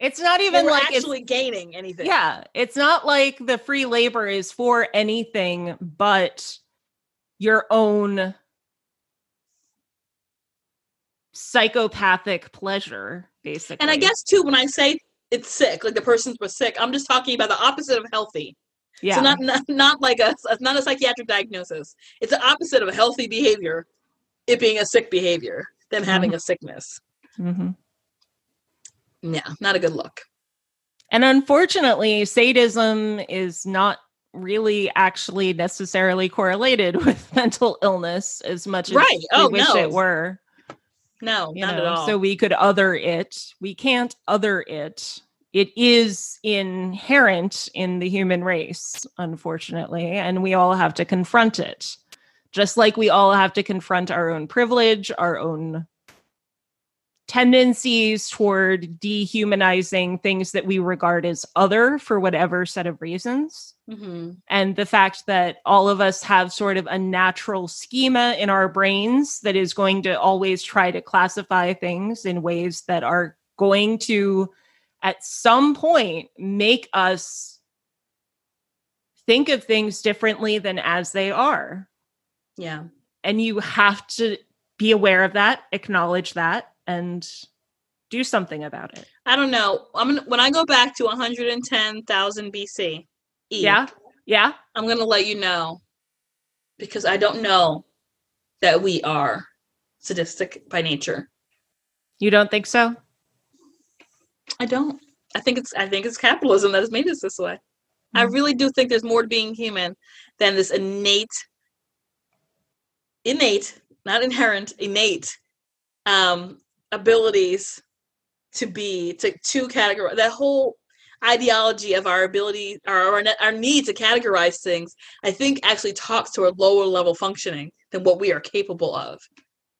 It's not even like actually it's, gaining anything. Yeah, it's not like the free labor is for anything but your own psychopathic pleasure, basically. And I guess too, when I say it's sick, like the person's was sick, I'm just talking about the opposite of healthy. Yeah. So not not, not like a not a psychiatric diagnosis. It's the opposite of a healthy behavior. It being a sick behavior, them mm-hmm. having a sickness. Mm-hmm. Yeah, not a good look. And unfortunately, sadism is not really actually necessarily correlated with mental illness as much as right. we oh, wish no. it were. No, you not know, at all. So we could other it. We can't other it. It is inherent in the human race, unfortunately, and we all have to confront it. Just like we all have to confront our own privilege, our own tendencies toward dehumanizing things that we regard as other for whatever set of reasons. Mm-hmm. And the fact that all of us have sort of a natural schema in our brains that is going to always try to classify things in ways that are going to, at some point, make us think of things differently than as they are. Yeah. And you have to be aware of that, acknowledge that, and do something about it. I don't know. I'm gonna, when I go back to one hundred ten thousand B C, E. Yeah, yeah. I'm going to let you know, because I don't know that we are sadistic by nature. You don't think so? I don't. I think it's I think it's capitalism that has made us this way. Mm-hmm. I really do think there's more to being human than this innate, innate, not inherent, innate um, abilities to be, to to categorize. That whole ideology of our ability, our, our need to categorize things, I think actually talks to a lower level functioning than what we are capable of.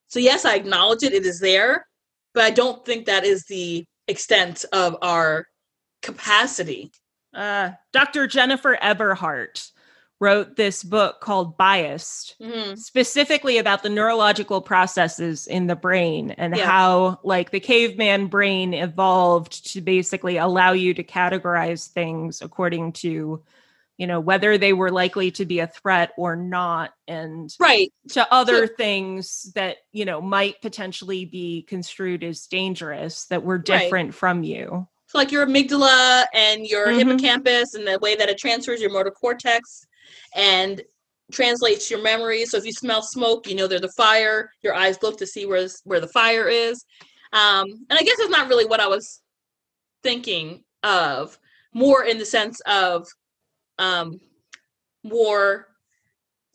So yes, I acknowledge it, it is there, but I don't think that is the extent of our capacity. Uh, Doctor Jennifer Eberhardt wrote this book called Biased, mm-hmm. specifically about the neurological processes in the brain and yeah. how like the caveman brain evolved to basically allow you to categorize things according to, you know, whether they were likely to be a threat or not, and right. to other so, things that, you know, might potentially be construed as dangerous that were different right. from you. So like your amygdala and your mm-hmm. hippocampus and the way that it transfers your motor cortex and translates your memory. So if you smell smoke, you know there's a fire. Your eyes look to see where where the fire is. Um, and I guess that's not really what I was thinking of, more in the sense of um, more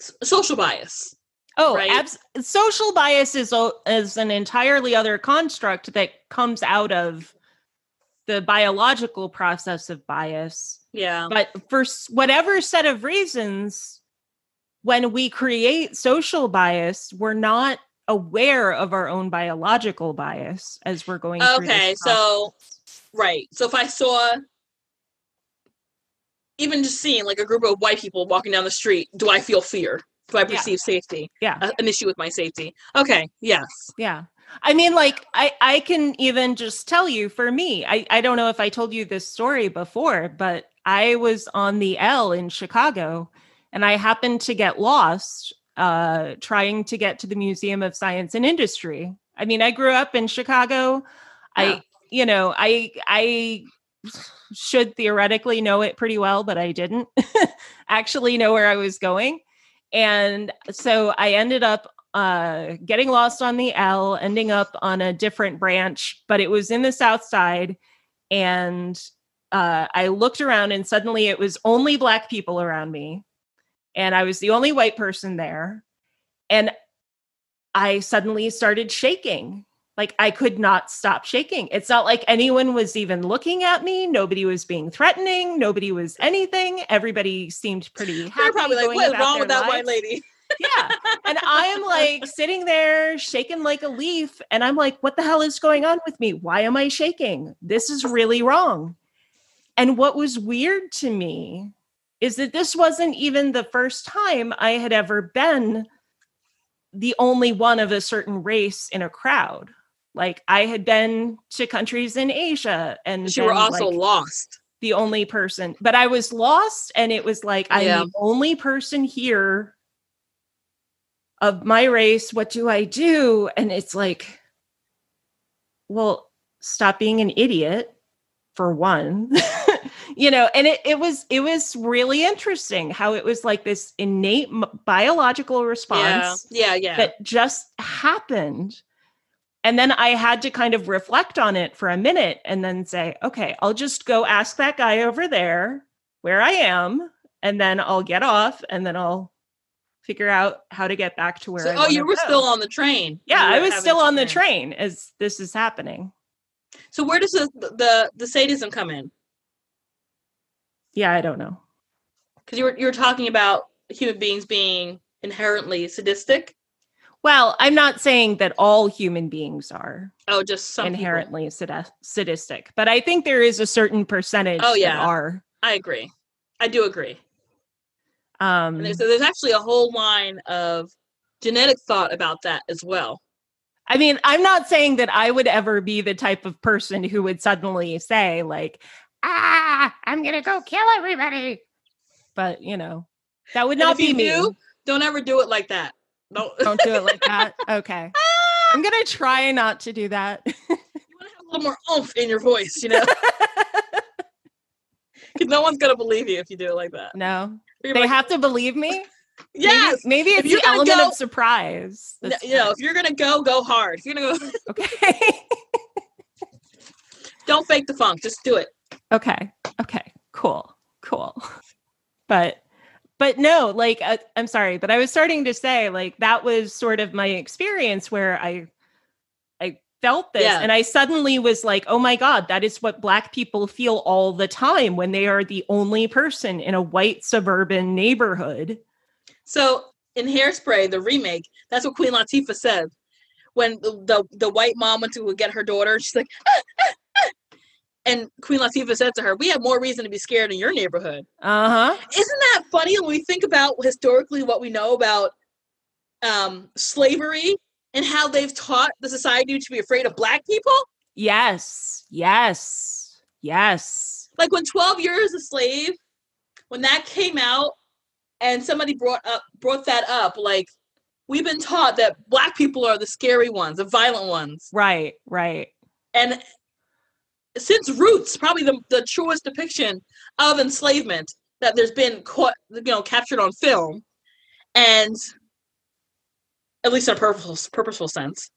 s- social bias. Oh, right? abs- social bias is is an entirely other construct that comes out of the biological process of bias. Yeah. But for whatever set of reasons, when we create social bias, we're not aware of our own biological bias as we're going okay, through this so, right. So if I saw, even just seeing like a group of white people walking down the street, do I feel fear? Do I perceive yeah. safety? Yeah. Uh, an issue with my safety. Okay. Yes. Yeah. I mean, like, I, I can even just tell you, for me, I, I don't know if I told you this story before, but I was on the L in Chicago, and I happened to get lost uh, trying to get to the Museum of Science and Industry. I mean, I grew up in Chicago. Yeah. I, you know, I I should theoretically know it pretty well, but I didn't actually know where I was going. And so I ended up Uh, getting lost on the L, ending up on a different branch, but it was in the South Side. And uh, I looked around and suddenly it was only Black people around me. And I was the only white person there. And I suddenly started shaking. Like I could not stop shaking. It's not like anyone was even looking at me. Nobody was being threatening. Nobody was anything. Everybody seemed pretty happy. They're probably like, what's wrong with that white lady? Yeah. And I am like sitting there shaking like a leaf. And I'm like, what the hell is going on with me? Why am I shaking? This is really wrong. And what was weird to me is that this wasn't even the first time I had ever been the only one of a certain race in a crowd. Like I had been to countries in Asia and you were also like, lost. The only person, but I was lost. And it was like, yeah. I'm the only person here of my race, what do I do? And it's like, well, stop being an idiot for one, you know, and it, it was, it was really interesting how it was like this innate biological response yeah, yeah, yeah. that just happened. And then I had to kind of reflect on it for a minute and then say, okay, I'll just go ask that guy over there where I am. And then I'll get off and then I'll figure out how to get back to where so, I oh, you were go. Still on the train. Yeah, I was still on the train. train as this is happening. So where does the, the, the sadism come in? Yeah, I don't know. Because you were, you were talking about human beings being inherently sadistic. Well, I'm not saying that all human beings are oh, just some inherently sad- sadistic, but I think there is a certain percentage oh, yeah. that are. I agree. I do agree. Um, and there's, there's actually a whole line of genetic thought about that as well. I mean, I'm not saying that I would ever be the type of person who would suddenly say like, ah, I'm going to go kill everybody. But, you know, that would not be me. Knew, don't ever do it like that. Don't, don't do it like that. Okay. I'm going to try not to do that. You want to have a little more oomph in your voice, you know? Because no one's going to believe you if you do it like that. No. They like, have to believe me? Yes. Maybe, maybe it's the element go, of surprise. No, you know, if you're going to go, go hard. If you're going to go. Okay. Don't fake the funk. Just do it. Okay. Okay. Cool. Cool. But, but no, like, I, I'm sorry, but I was starting to say, like, that was sort of my experience where I, I felt this, yeah. and I suddenly was like, oh my God, that is what Black people feel all the time when they are the only person in a white suburban neighborhood. So in Hairspray, the remake, that's what Queen Latifah said. When the, the, the white mom went to get her daughter, she's like, ah, ah, ah. And Queen Latifah said to her, we have more reason to be scared in your neighborhood. Uh-huh. Isn't that funny when we think about historically what we know about um, slavery and how they've taught the society to be afraid of Black people? Yes, yes, yes. Like when twelve years a slave, when that came out and somebody brought up brought that up, like, we've been taught that Black people are the scary ones, the violent ones. Right, right. And since Roots, probably the, the truest depiction of enslavement that there's been caught, you know, captured on film, and at least in a purposeful, purposeful sense.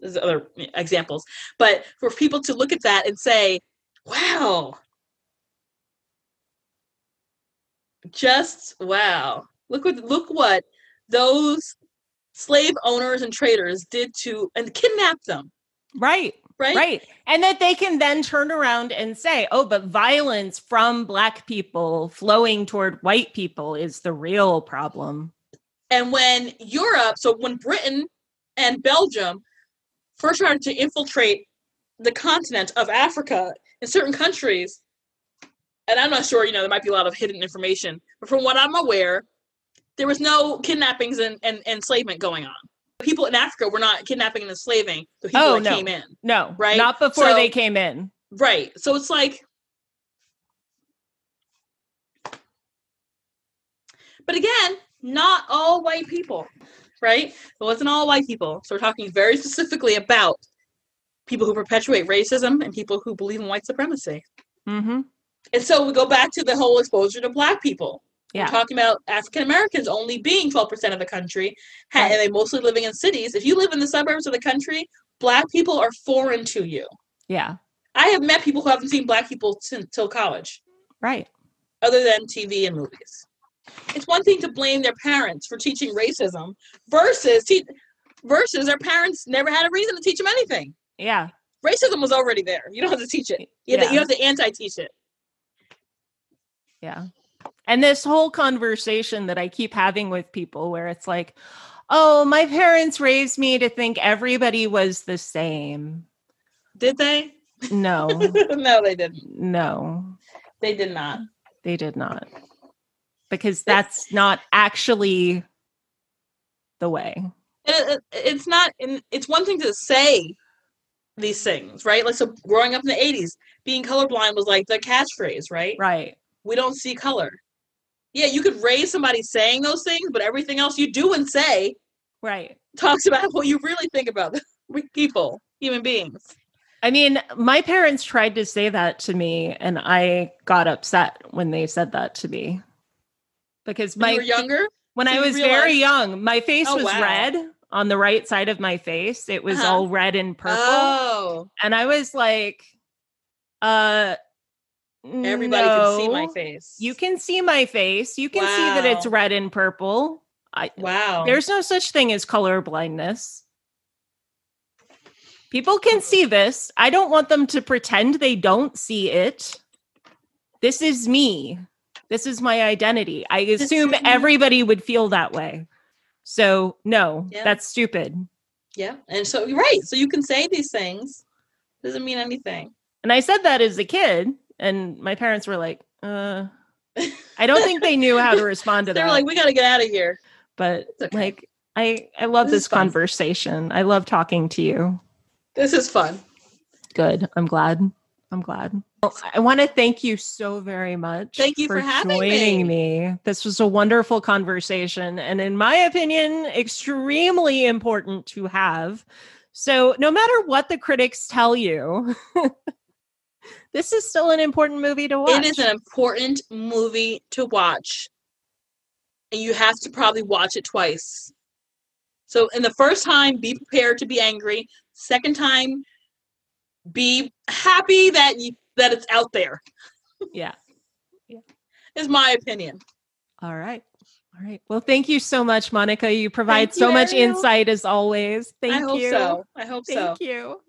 There's other examples. But for people to look at that and say, wow. Just wow. Look what, look what those slave owners and traders did to, and kidnapped them. Right. Right. Right. And that they can then turn around and say, oh, but violence from Black people flowing toward white people is the real problem. And when Europe, so when Britain and Belgium first started to infiltrate the continent of Africa in certain countries, and I'm not sure, you know, there might be a lot of hidden information, but from what I'm aware, there was no kidnappings and, and, and enslavement going on. People in Africa were not kidnapping and enslaving the people oh, that no. came in. No, right? Not before so, they came in. Right. So it's like, but again, not all white people, right? It wasn't all white people. So we're talking very specifically about people who perpetuate racism and people who believe in white supremacy. Mm-hmm. And so we go back to the whole exposure to Black people. Yeah. We're talking about African-Americans only being twelve percent of the country, and they mostly living in cities. If you live in the suburbs of the country, Black people are foreign to you. Yeah. I have met people who haven't seen Black people since till college. Right. Other than T V and movies. It's one thing to blame their parents for teaching racism versus te- versus their parents never had a reason to teach them anything. Yeah. Racism was already there. You don't have to teach it. You, yeah. have, to, you have to anti-teach it. Yeah. And this whole conversation that I keep having with people where it's like, oh, my parents raised me to think everybody was the same. Did they? No. No, they didn't. No. They did not. They did not. Because that's not actually the way. It, it's not, in, it's one thing to say these things, right? Like, so growing up in the eighties, being colorblind was like the catchphrase, right? Right. We don't see color. Yeah, you could raise somebody saying those things, but everything else you do and say, right, talks about what you really think about people, human beings. I mean, my parents tried to say that to me, and I got upset when they said that to me. Because my, when you were younger? When I was very young, my face was red on the right side of my face. It was all red and purple. Oh. And I was like, uh... everybody no, can see my face. You can see my face. You can wow. see that it's red and purple. I, wow. There's no such thing as color blindness. People can see this. I don't want them to pretend they don't see it. This is me. This is my identity. I assume everybody would feel that way. So no, yeah. that's stupid. Yeah. And so you're right. So you can say these things. Doesn't mean anything. And I said that as a kid. And my parents were like, uh, I don't think they knew how to respond to that. They were like, we got to get out of here. But okay. like, I, I love this, this conversation. I love talking to you. This is fun. Good. I'm glad. I'm glad. Well, I want to thank you so very much. Thank you for, for having joining me. me. This was a wonderful conversation. And in my opinion, extremely important to have. So no matter what the critics tell you, this is still an important movie to watch. It is an important movie to watch. And you have to probably watch it twice. So in the first time, be prepared to be angry. Second time, be happy that you, that it's out there. Yeah. Yeah. Is my opinion. All right. All right. Well, thank you so much, Monica. You provide thank so you, much Ariel. Insight as always. Thank I you. I hope so. I hope thank so. Thank you.